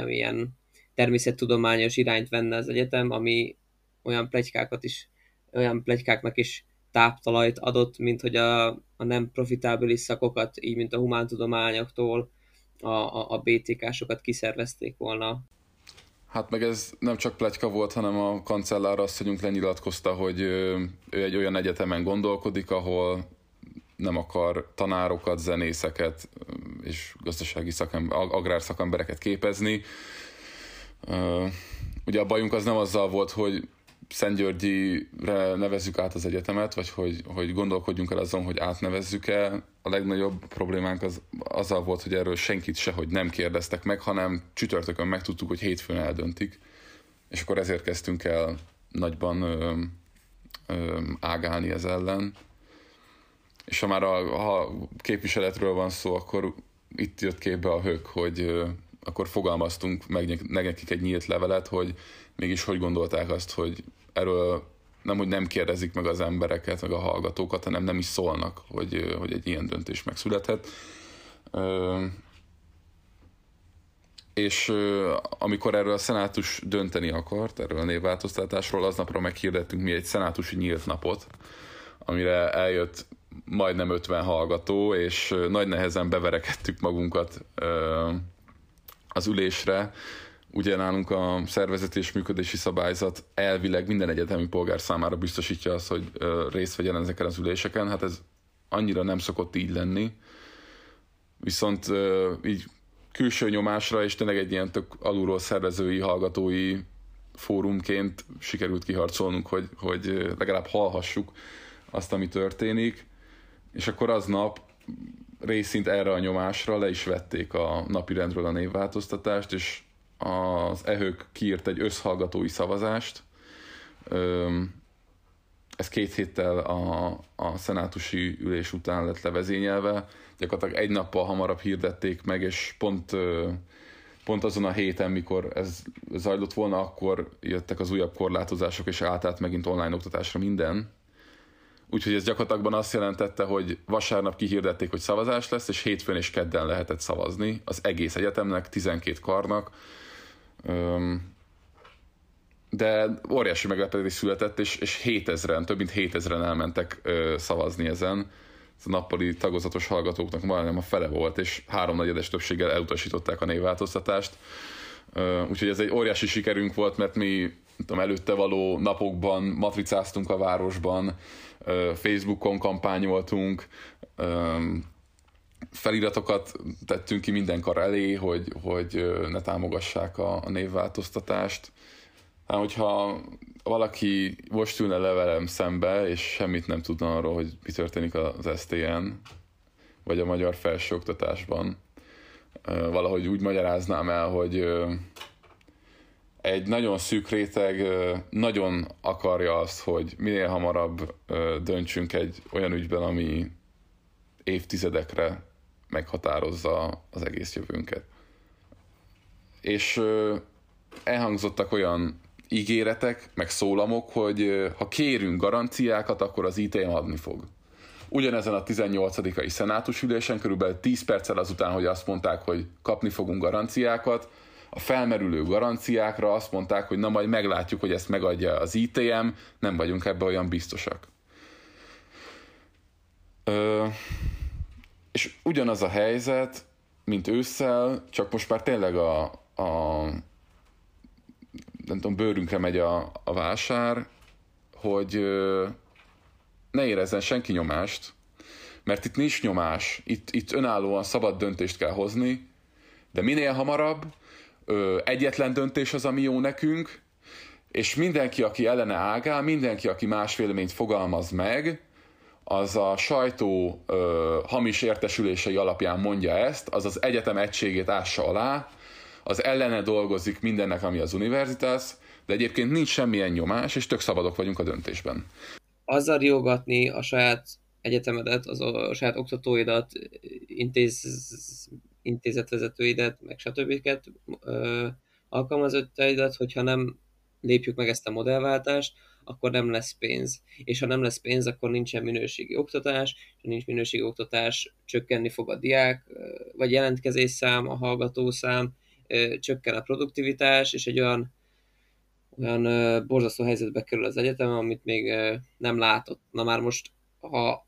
ilyen természettudományos irányt venne az egyetem, ami olyan pletykáknak is táptalajt adott, mint hogy a nem profitábilis szakokat, így mint a humántudományoktól a BTK-sokat kiszervezték volna. Hát meg ez nem csak pletyka volt, hanem a kancellár asszonyunk lenyilatkozta, hogy ő egy olyan egyetemen gondolkodik, ahol nem akar tanárokat, zenészeket és gazdasági agrárszakembereket képezni. Ugye a bajunk az nem azzal volt, hogy Szentgyörgyire nevezzük át az egyetemet, vagy hogy gondolkodjunk el azon, hogy átnevezzük-e. A legnagyobb problémánk azzal volt, hogy erről senkit sehogy nem kérdeztek meg, hanem csütörtökön megtudtuk, hogy hétfőn eldöntik. És akkor ezért kezdtünk el nagyban ágálni ez ellen. És ha már ha képviseletről van szó, akkor itt jött képbe a hök, hogy akkor fogalmaztunk meg nekik egy nyílt levelet, hogy mégis hogy gondolták azt, hogy erről nemhogy nem kérdezik meg az embereket, meg a hallgatókat, hanem nem is szólnak, hogy egy ilyen döntés megszületett. És amikor erről a szenátus dönteni akart, erről a névváltoztatásról, aznapra meghirdettünk mi egy szenátusi nyílt napot, amire eljött majdnem 50 hallgató, és nagy nehezen beverekedtük magunkat az ülésre. Ugye nálunk a szervezeti és működési szabályzat elvileg minden egyetemi polgár számára biztosítja azt, hogy részt vegyen ezeken az üléseken. Hát ez annyira nem szokott így lenni. Viszont így külső nyomásra és tényleg egy ilyen tök alulról szervezői, hallgatói fórumként sikerült kiharcolnunk, hogy legalább hallhassuk azt, ami történik. És akkor aznap részint erre a nyomásra le is vették a napirendről a névváltoztatást, és az EHÖK kiírt egy összhallgatói szavazást. Ez 2 héttel a szenátusi ülés után lett levezényelve. Gyakorlatilag egy nappal hamarabb hirdették meg, és pont azon a héten, mikor ez zajlott volna, akkor jöttek az újabb korlátozások, és átállt megint online oktatásra minden. Úgyhogy ez gyakorlatilag azt jelentette, hogy vasárnap kihirdették, hogy szavazás lesz, és hétfőn és kedden lehetett szavazni az egész egyetemnek, 12 karnak. De óriási meglepetés született, és 7000-en, több mint 7000-en elmentek szavazni ezen. A nappali tagozatos hallgatóknak majdnem a fele volt, és 3/4 többséggel elutasították a névváltoztatást. Úgyhogy ez egy óriási sikerünk volt, mert mi előtte való napokban matricáztunk a városban, Facebookon kampányoltunk, feliratokat tettünk ki minden kar elé, hogy ne támogassák a névváltoztatást. Hát, hogyha valaki most ülne le velem szembe, és semmit nem tudna arról, hogy mi történik az SZTN, vagy a magyar felsőoktatásban, valahogy úgy magyaráznám el, hogy egy nagyon szűk réteg nagyon akarja azt, hogy minél hamarabb döntsünk egy olyan ügyben, ami évtizedekre meghatározza az egész jövőnket. És elhangzottak olyan ígéretek, meg szólamok, hogy ha kérünk garanciákat, akkor az ITM adni fog. Ugyanezen a 18. szenátusülésen körülbelül 10 perccel azután, hogy azt mondták, hogy kapni fogunk garanciákat, a felmerülő garanciákra azt mondták, hogy na majd meglátjuk, hogy ezt megadja az ITM, nem vagyunk ebben olyan biztosak. És ugyanaz a helyzet, mint ősszel, csak most már tényleg bőrünkre megy a vásár, hogy ne érezzen senki nyomást, mert itt nincs nyomás, itt önállóan szabad döntést kell hozni, de minél hamarabb, egyetlen döntés az, ami jó nekünk, és mindenki, aki ellene ágál, mindenki, aki más véleményt fogalmaz meg, az a sajtó hamis értesülései alapján mondja ezt, az az egyetem egységét ássa alá, az ellene dolgozik mindennek, ami az univerzitás, de egyébként nincs semmilyen nyomás, és tök szabadok vagyunk a döntésben. Azzal riogatni a saját egyetemedet, a saját oktatóidat, intézetvezetőidet, meg stb. Alkalmazottaidat, hogyha nem lépjük meg ezt a modellváltást, akkor nem lesz pénz. És ha nem lesz pénz, akkor nincsen minőségi oktatás, és ha nincs minőségi oktatás, csökkenni fog a diák, vagy jelentkezésszám, a hallgatószám, csökken a produktivitás, és egy olyan borzasztó helyzetbe kerül az egyetem, amit még nem látott. Na már most,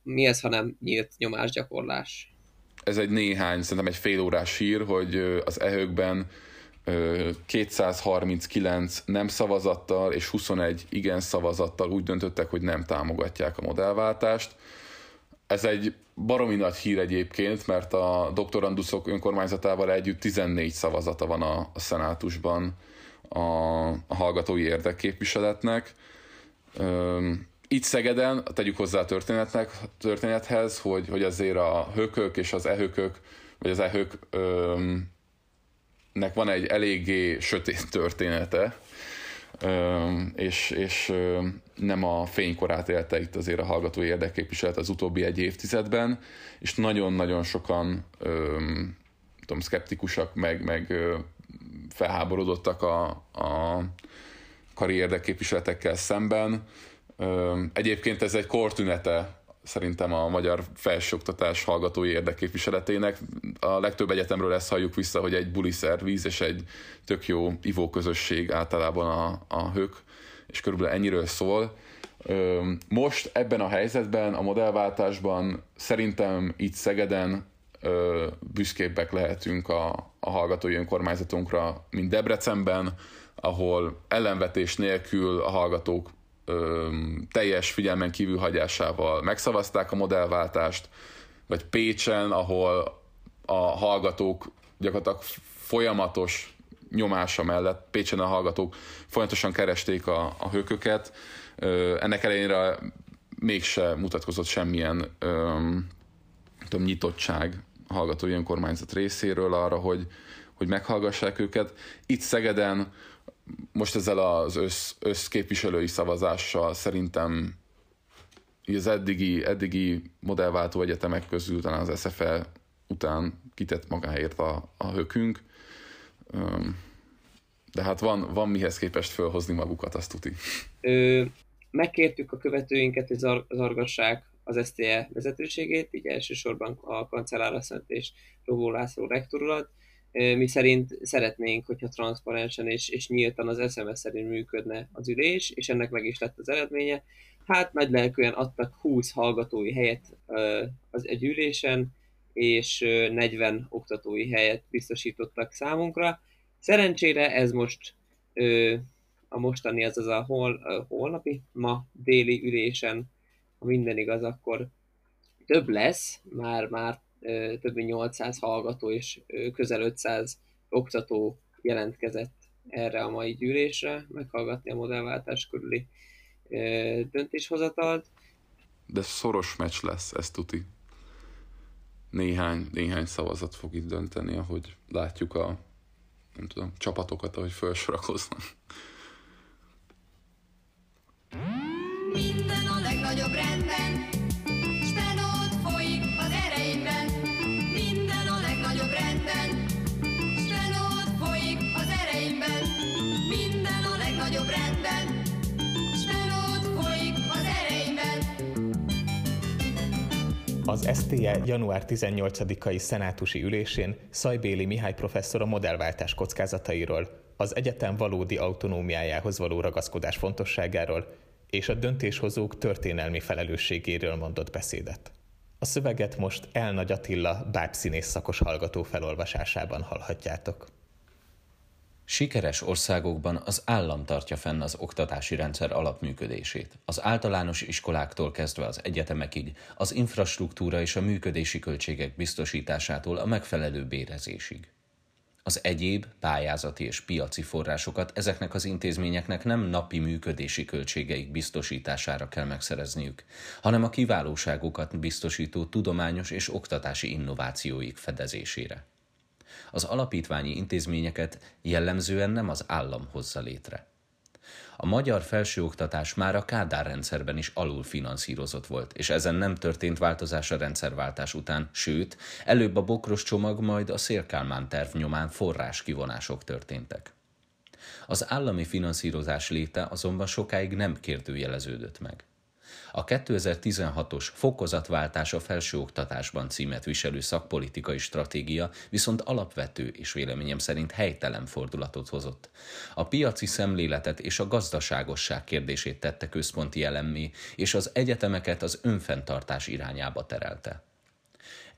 mi ez, ha nem nyílt nyomásgyakorlás? Ez egy szerintem egy félórás hír, hogy az EHÖK-ben 239 nem szavazattal és 21 igen szavazattal úgy döntöttek, hogy nem támogatják a modellváltást. Ez egy baromi nagy hír egyébként, mert a doktoranduszok önkormányzatával együtt 14 szavazata van a szenátusban a hallgatói érdekképviseletnek. Itt Szegeden, tegyük hozzá a történethez, hogy azért a hökök és az ehökök, vagy az ehöknek van egy eléggé sötét története, és nem a fénykorát élte itt azért a hallgatói érdekképviselet az utóbbi egy évtizedben, és nagyon-nagyon sokan szkeptikusak, meg felháborodottak a kari érdekképviseletekkel szemben. Egyébként ez egy kortünete szerintem a magyar felsőoktatás hallgatói érdekképviseletének. A legtöbb egyetemről ezt halljuk vissza, hogy egy buliszervíz és egy tök jó ivóközösség általában a hők, és körülbelül ennyiről szól. Most ebben a helyzetben, a modellváltásban szerintem itt Szegeden büszkébbek lehetünk a hallgatói önkormányzatunkra, mint Debrecenben, ahol ellenvetés nélkül a hallgatók teljes figyelmen kívül hagyásával megszavazták a modellváltást, vagy Pécsen, ahol a hallgatók gyakorlatilag folyamatos nyomása mellett, Pécsen a hallgatók folyamatosan keresték a hököket, ennek ellenére mégse mutatkozott semmilyen nyitottság a hallgatói önkormányzat részéről arra, hogy meghallgassák őket. Itt Szegeden most ezzel az összképviselői szavazással szerintem az eddigi modellváltó egyetemek közül talán az SZFE után kitett magáért a hökünk. De hát van mihez képest fölhozni magukat, azt tuti. Megkértük a követőinket, hogy zargassák az SZTE vezetőségét, így elsősorban a kancellárasszönt és Robó László rektorulat. Mi szerint szeretnénk, hogyha transzparensen és nyíltan az SMS szerint működne az ülés, és ennek meg is lett az eredménye. Hát nagy lelkűen adtak 20 hallgatói helyet az egy ülésen, és 40 oktatói helyet biztosítottak számunkra. Szerencsére ez most a mostani, azaz a holnapi, ma déli ülésen, ha minden igaz, akkor több lesz, már több mint 800 hallgató és közel 500 oktató jelentkezett erre a mai gyűlésre, meghallgatni a modellváltás körüli döntéshozatalt. De szoros meccs lesz, ez tuti. Néhány szavazat fog itt dönteni, ahogy látjuk a csapatokat, ahogy felsorakoznak. Minden a legnagyobb rendben, stenót folyik az ereimben. Minden a legnagyobb rendben, stenót folyik az ereimben. Minden a legnagyobb rendben, stenót folyik az ereimben. Az SZTE január 18-ai szenátusi ülésén Szajbéli Mihály professzor a modellváltás kockázatairól, az egyetem valódi autonómiájához való ragaszkodás fontosságáról, és a döntéshozók történelmi felelősségéről mondott beszédet. A szöveget most Álnagy Attila bábszínész szakos hallgató felolvasásában hallhatjátok. Sikeres országokban az állam tartja fenn az oktatási rendszer alapműködését. Az általános iskoláktól kezdve az egyetemekig, az infrastruktúra és a működési költségek biztosításától a megfelelő bérezésig. Az egyéb pályázati és piaci forrásokat ezeknek az intézményeknek nem napi működési költségeik biztosítására kell megszerezniük, hanem a kiválóságukat biztosító tudományos és oktatási innovációik fedezésére. Az alapítványi intézményeket jellemzően nem az állam hozza létre. A magyar felsőoktatás már a Kádár rendszerben is alulfinanszírozott volt, és ezen nem történt változás a rendszerváltás után, sőt, előbb a Bokros csomag, majd a Széll Kálmán terv nyomán forráskivonások történtek. Az állami finanszírozás léte azonban sokáig nem kérdőjeleződött meg. A 2016-os Fokozatváltás a felsőoktatásban címet viselő szakpolitikai stratégia viszont alapvető és véleményem szerint helytelen fordulatot hozott. A piaci szemléletet és a gazdaságosság kérdését tette központi elemmé, és az egyetemeket az önfenntartás irányába terelte.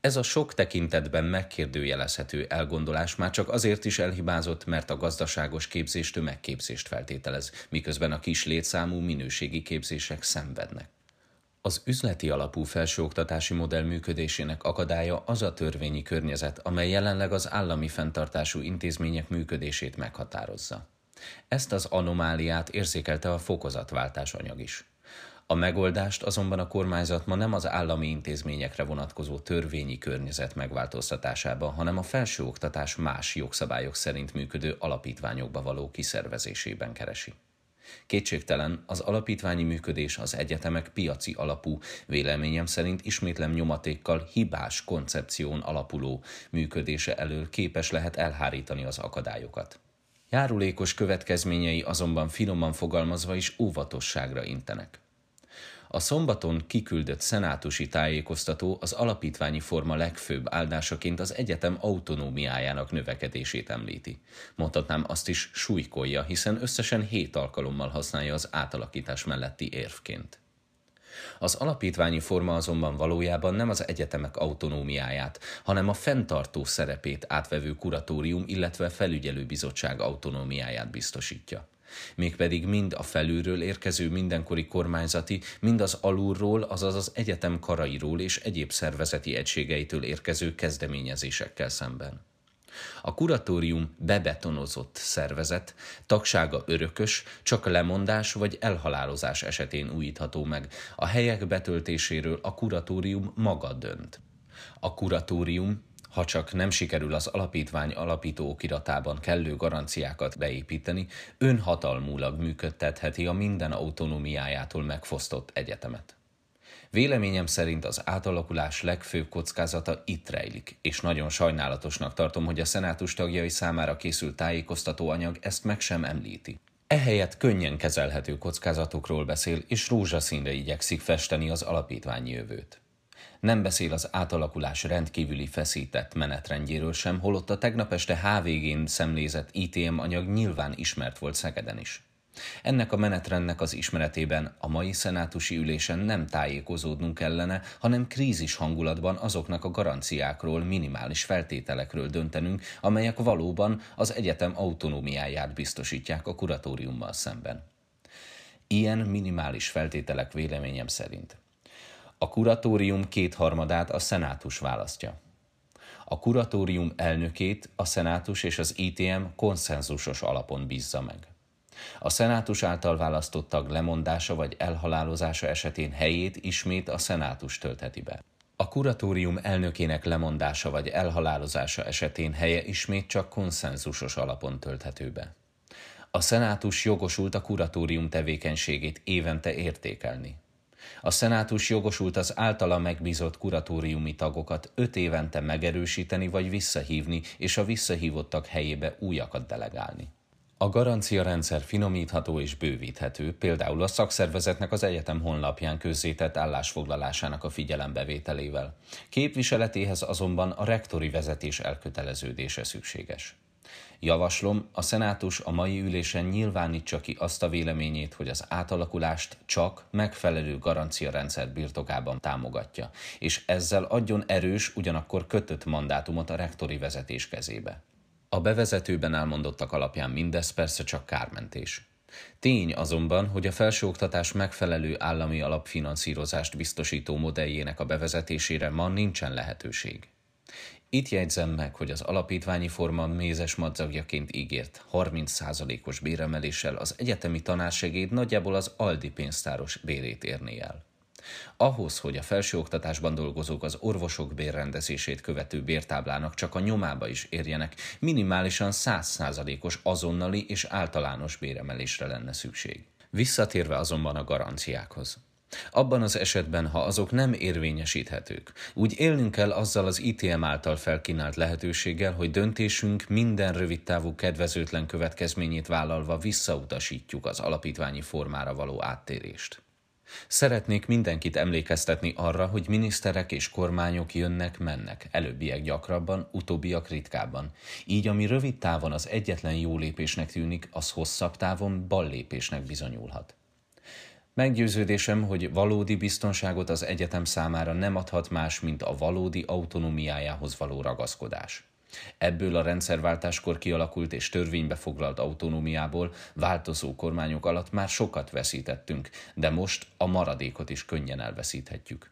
Ez a sok tekintetben megkérdőjelezhető elgondolás már csak azért is elhibázott, mert a gazdaságos képzés tömegképzést feltételez, miközben a kis létszámú minőségi képzések szenvednek. Az üzleti alapú felsőoktatási modell működésének akadálya az a törvényi környezet, amely jelenleg az állami fenntartású intézmények működését meghatározza. Ezt az anomáliát érzékelte a fokozatváltás anyag is. A megoldást azonban a kormányzat ma nem az állami intézményekre vonatkozó törvényi környezet megváltoztatásában, hanem a felsőoktatás más jogszabályok szerint működő alapítványokba való kiszervezésében keresi. Kétségtelen, az alapítványi működés az egyetemek piaci alapú, véleményem szerint ismétlem nyomatékkal hibás koncepción alapuló működése elől képes lehet elhárítani az akadályokat. Járulékos következményei azonban finoman fogalmazva is óvatosságra intenek. A szombaton kiküldött szenátusi tájékoztató az alapítványi forma legfőbb áldásaként az egyetem autonómiájának növekedését említi. Mondhatnám, azt is súlykolja, hiszen összesen 7 alkalommal használja az átalakítás melletti érvként. Az alapítványi forma azonban valójában nem az egyetemek autonómiáját, hanem a fenntartó szerepét átvevő kuratórium, illetve felügyelőbizottság autonómiáját biztosítja. Mégpedig mind a felülről érkező mindenkori kormányzati, mind az alulról, azaz az egyetem karairól és egyéb szervezeti egységeitől érkező kezdeményezésekkel szemben. A kuratórium bebetonozott szervezet, tagsága örökös, csak lemondás vagy elhalálozás esetén újítható meg. A helyek betöltéséről a kuratórium maga dönt. A kuratórium, ha csak nem sikerül az alapítvány alapító okiratában kellő garanciákat beépíteni, önhatalmúlag működtetheti a minden autonómiájától megfosztott egyetemet. Véleményem szerint az átalakulás legfőbb kockázata itt rejlik, és nagyon sajnálatosnak tartom, hogy a szenátus tagjai számára készült tájékoztatóanyag ezt meg sem említi. Ehelyett könnyen kezelhető kockázatokról beszél, és rózsaszínre igyekszik festeni az alapítványi jövőt. Nem beszél az átalakulás rendkívüli feszített menetrendjéről sem, holott a tegnap este HVG-n szemlézett ITM anyag nyilván ismert volt Szegeden is. Ennek a menetrendnek az ismeretében a mai szenátusi ülésen nem tájékozódnunk kellene, hanem krízis hangulatban azoknak a garanciákról, minimális feltételekről döntenünk, amelyek valóban az egyetem autonómiáját biztosítják a kuratóriummal szemben. Ilyen minimális feltételek véleményem szerint: a kuratórium 2/3-át a szenátus választja. A kuratórium elnökét a szenátus és az ITM konszenzusos alapon bízza meg. A szenátus által választott tag lemondása vagy elhalálozása esetén helyét ismét a szenátus töltheti be. A kuratórium elnökének lemondása vagy elhalálozása esetén helye ismét csak konszenzusos alapon tölthető be. A szenátus jogosult a kuratórium tevékenységét évente értékelni. A szenátus jogosult az általa megbízott kuratóriumi tagokat 5 évente megerősíteni vagy visszahívni, és a visszahívottak helyébe újakat delegálni. A garancia rendszer finomítható és bővíthető, például a szakszervezetnek az egyetem honlapján közzétett állásfoglalásának a figyelembevételével. Képviseletéhez azonban a rektori vezetés elköteleződése szükséges. Javaslom, a szenátus a mai ülésen nyilvánítsa ki azt a véleményét, hogy az átalakulást csak megfelelő garanciarendszer birtokában támogatja, és ezzel adjon erős, ugyanakkor kötött mandátumot a rektori vezetés kezébe. A bevezetőben elmondottak alapján mindez persze csak kármentés. Tény azonban, hogy a felsőoktatás megfelelő állami alapfinanszírozást biztosító modelljének a bevezetésére ma nincsen lehetőség. Itt jegyzem meg, hogy az alapítványi forma mézes madzagjaként ígért 30%-os béremeléssel az egyetemi tanársegéd nagyjából az Aldi pénztáros bérét érné el. Ahhoz, hogy a felsőoktatásban dolgozók az orvosok bérrendezését követő bértáblának csak a nyomába is érjenek, minimálisan 100%-os azonnali és általános béremelésre lenne szükség. Visszatérve azonban a garanciákhoz. Abban az esetben, ha azok nem érvényesíthetők, úgy élnünk kell azzal az ITM által felkínált lehetőséggel, hogy döntésünk minden rövidtávú kedvezőtlen következményét vállalva visszautasítjuk az alapítványi formára való áttérést. Szeretnék mindenkit emlékeztetni arra, hogy miniszterek és kormányok jönnek-mennek, előbbiek gyakrabban, utóbbiak ritkábban. Így ami rövid távon az egyetlen jó lépésnek tűnik, az hosszabb távon bal lépésnek bizonyulhat. Meggyőződésem, hogy valódi biztonságot az egyetem számára nem adhat más, mint a valódi autonómiájához való ragaszkodás. Ebből a rendszerváltáskor kialakult és törvénybe foglalt autonómiából változó kormányok alatt már sokat veszítettünk, de most a maradékot is könnyen elveszíthetjük.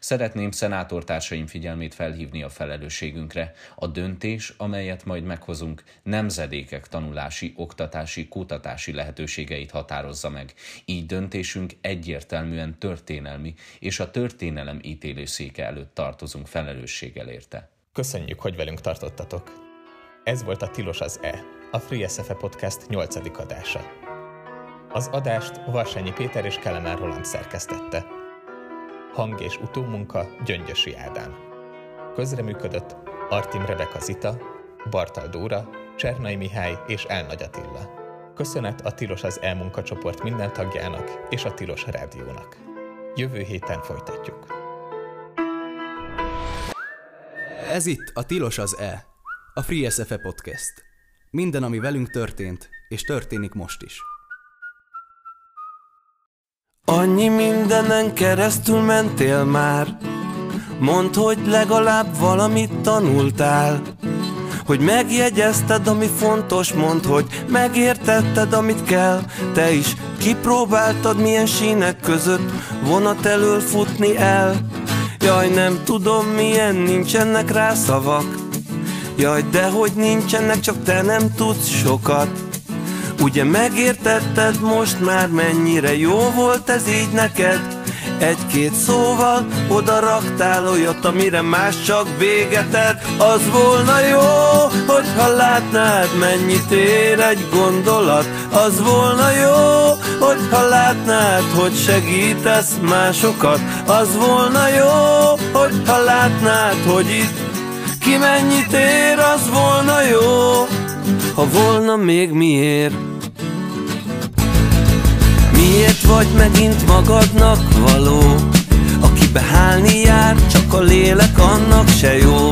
Szeretném szenátortársaim figyelmét felhívni a felelősségünkre. A döntés, amelyet majd meghozunk, nemzedékek tanulási, oktatási, kutatási lehetőségeit határozza meg. Így döntésünk egyértelműen történelmi, és a történelem ítélőszéke előtt tartozunk felelősséggel érte. Köszönjük, hogy velünk tartottatok! Ez volt a Tilos az E, a Free SZFE Podcast 8. adása. Az adást Varsányi Péter és Kelemán Roland szerkesztette. Hang- és utómunka Gyöngyösi Ádám. Közreműködött Artim Rebeka Zita, Bartal Dóra, Csernay Mihály és Álnagy Attila. Köszönet a Tilos az E munkacsoport minden tagjának és a Tilos Rádiónak. Jövő héten folytatjuk. Ez itt a Tilos az E, a Free SZFE Podcast. Minden, ami velünk történt, és történik most is. Annyi mindenen keresztül mentél már, mondd, hogy legalább valamit tanultál, hogy megjegyezted, ami fontos, mondd, hogy megértetted, amit kell, te is kipróbáltad, milyen sínek között vonat elől futni el. Jaj, nem tudom milyen, nincsenek rá szavak. Jaj, dehogy nincsenek, csak te nem tudsz sokat. Ugye megértetted most már, mennyire jó volt ez így neked? Egy-két szóval oda raktál olyat, amire más csak véget ed. Az volna jó, hogyha látnád, mennyit ér egy gondolat. Az volna jó, hogyha látnád, hogy segítesz másokat. Az volna jó, hogyha látnád, hogy itt ki mennyit ér. Az volna jó, ha volna még miért. Miért vagy megint magadnak való? Aki behálni jár, csak a lélek annak se jó.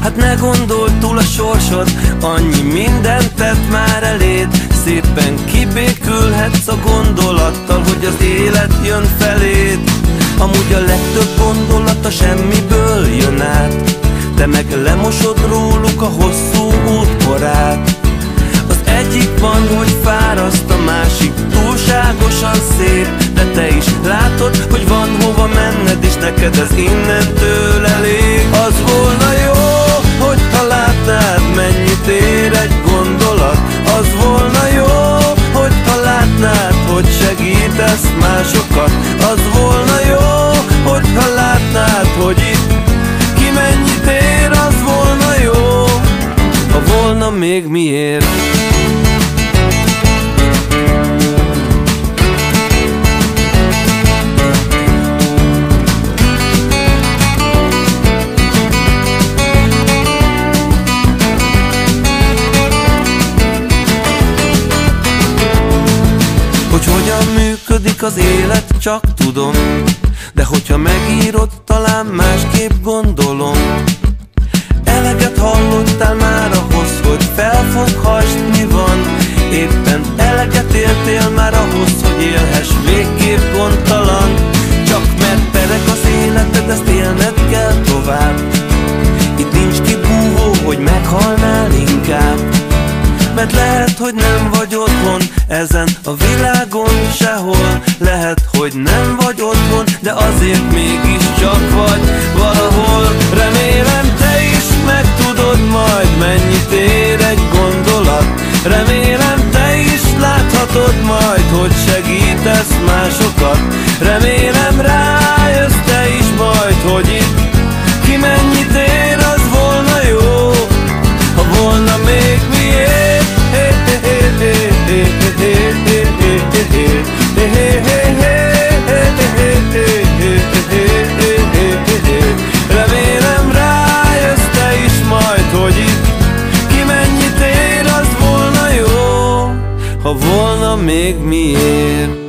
Hát ne gondold túl a sorsod, annyi mindent tett már eléd. Szépen kibékülhetsz a gondolattal, hogy az élet jön feléd. Amúgy a legtöbb gondolata semmiből jön át, te meg lemosod róluk a hosszú útkorát. Egyik van, hogy fáraszt, a másik túlságosan szép, de te is látod, hogy van hova menned, és neked ez innentől elég. Az volna jó, hogyha látnád, mennyit ér egy gondolat. Az volna jó, hogyha látnád, hogy segítesz másokat. Az volna jó, hogyha látnád, hogy itt ki mennyit ér. Az volna jó, ha volna még miért. Hogy hogyan működik az élet, csak tudom, de hogyha megírod, talán másképp gondolom. Eleget hallottál már ahhoz, hogy felfoghasd, mi van. Éppen eleget éltél már ahhoz, hogy élhess végképp gondtalan. Csak mert perek az életed, ezt élned kell tovább. Itt nincs kibúvó, hogy meghalnál inkább. Mert lehet, hogy nem vagy otthon ezen a világon sehol. Lehet, hogy nem vagy otthon, de azért mégiscsak vagy valahol. Remélem te is majd, mennyit ér egy gondolat. Remélem te is láthatod majd, hogy segítesz másokat. Remélem rájössz te is majd, hogy itt ki mennyit ér, az volna jó, ha volna még miért. Remélem rájössz te is majd, hogy itt ki mennyit ér, az volna jó, ha volna még miért.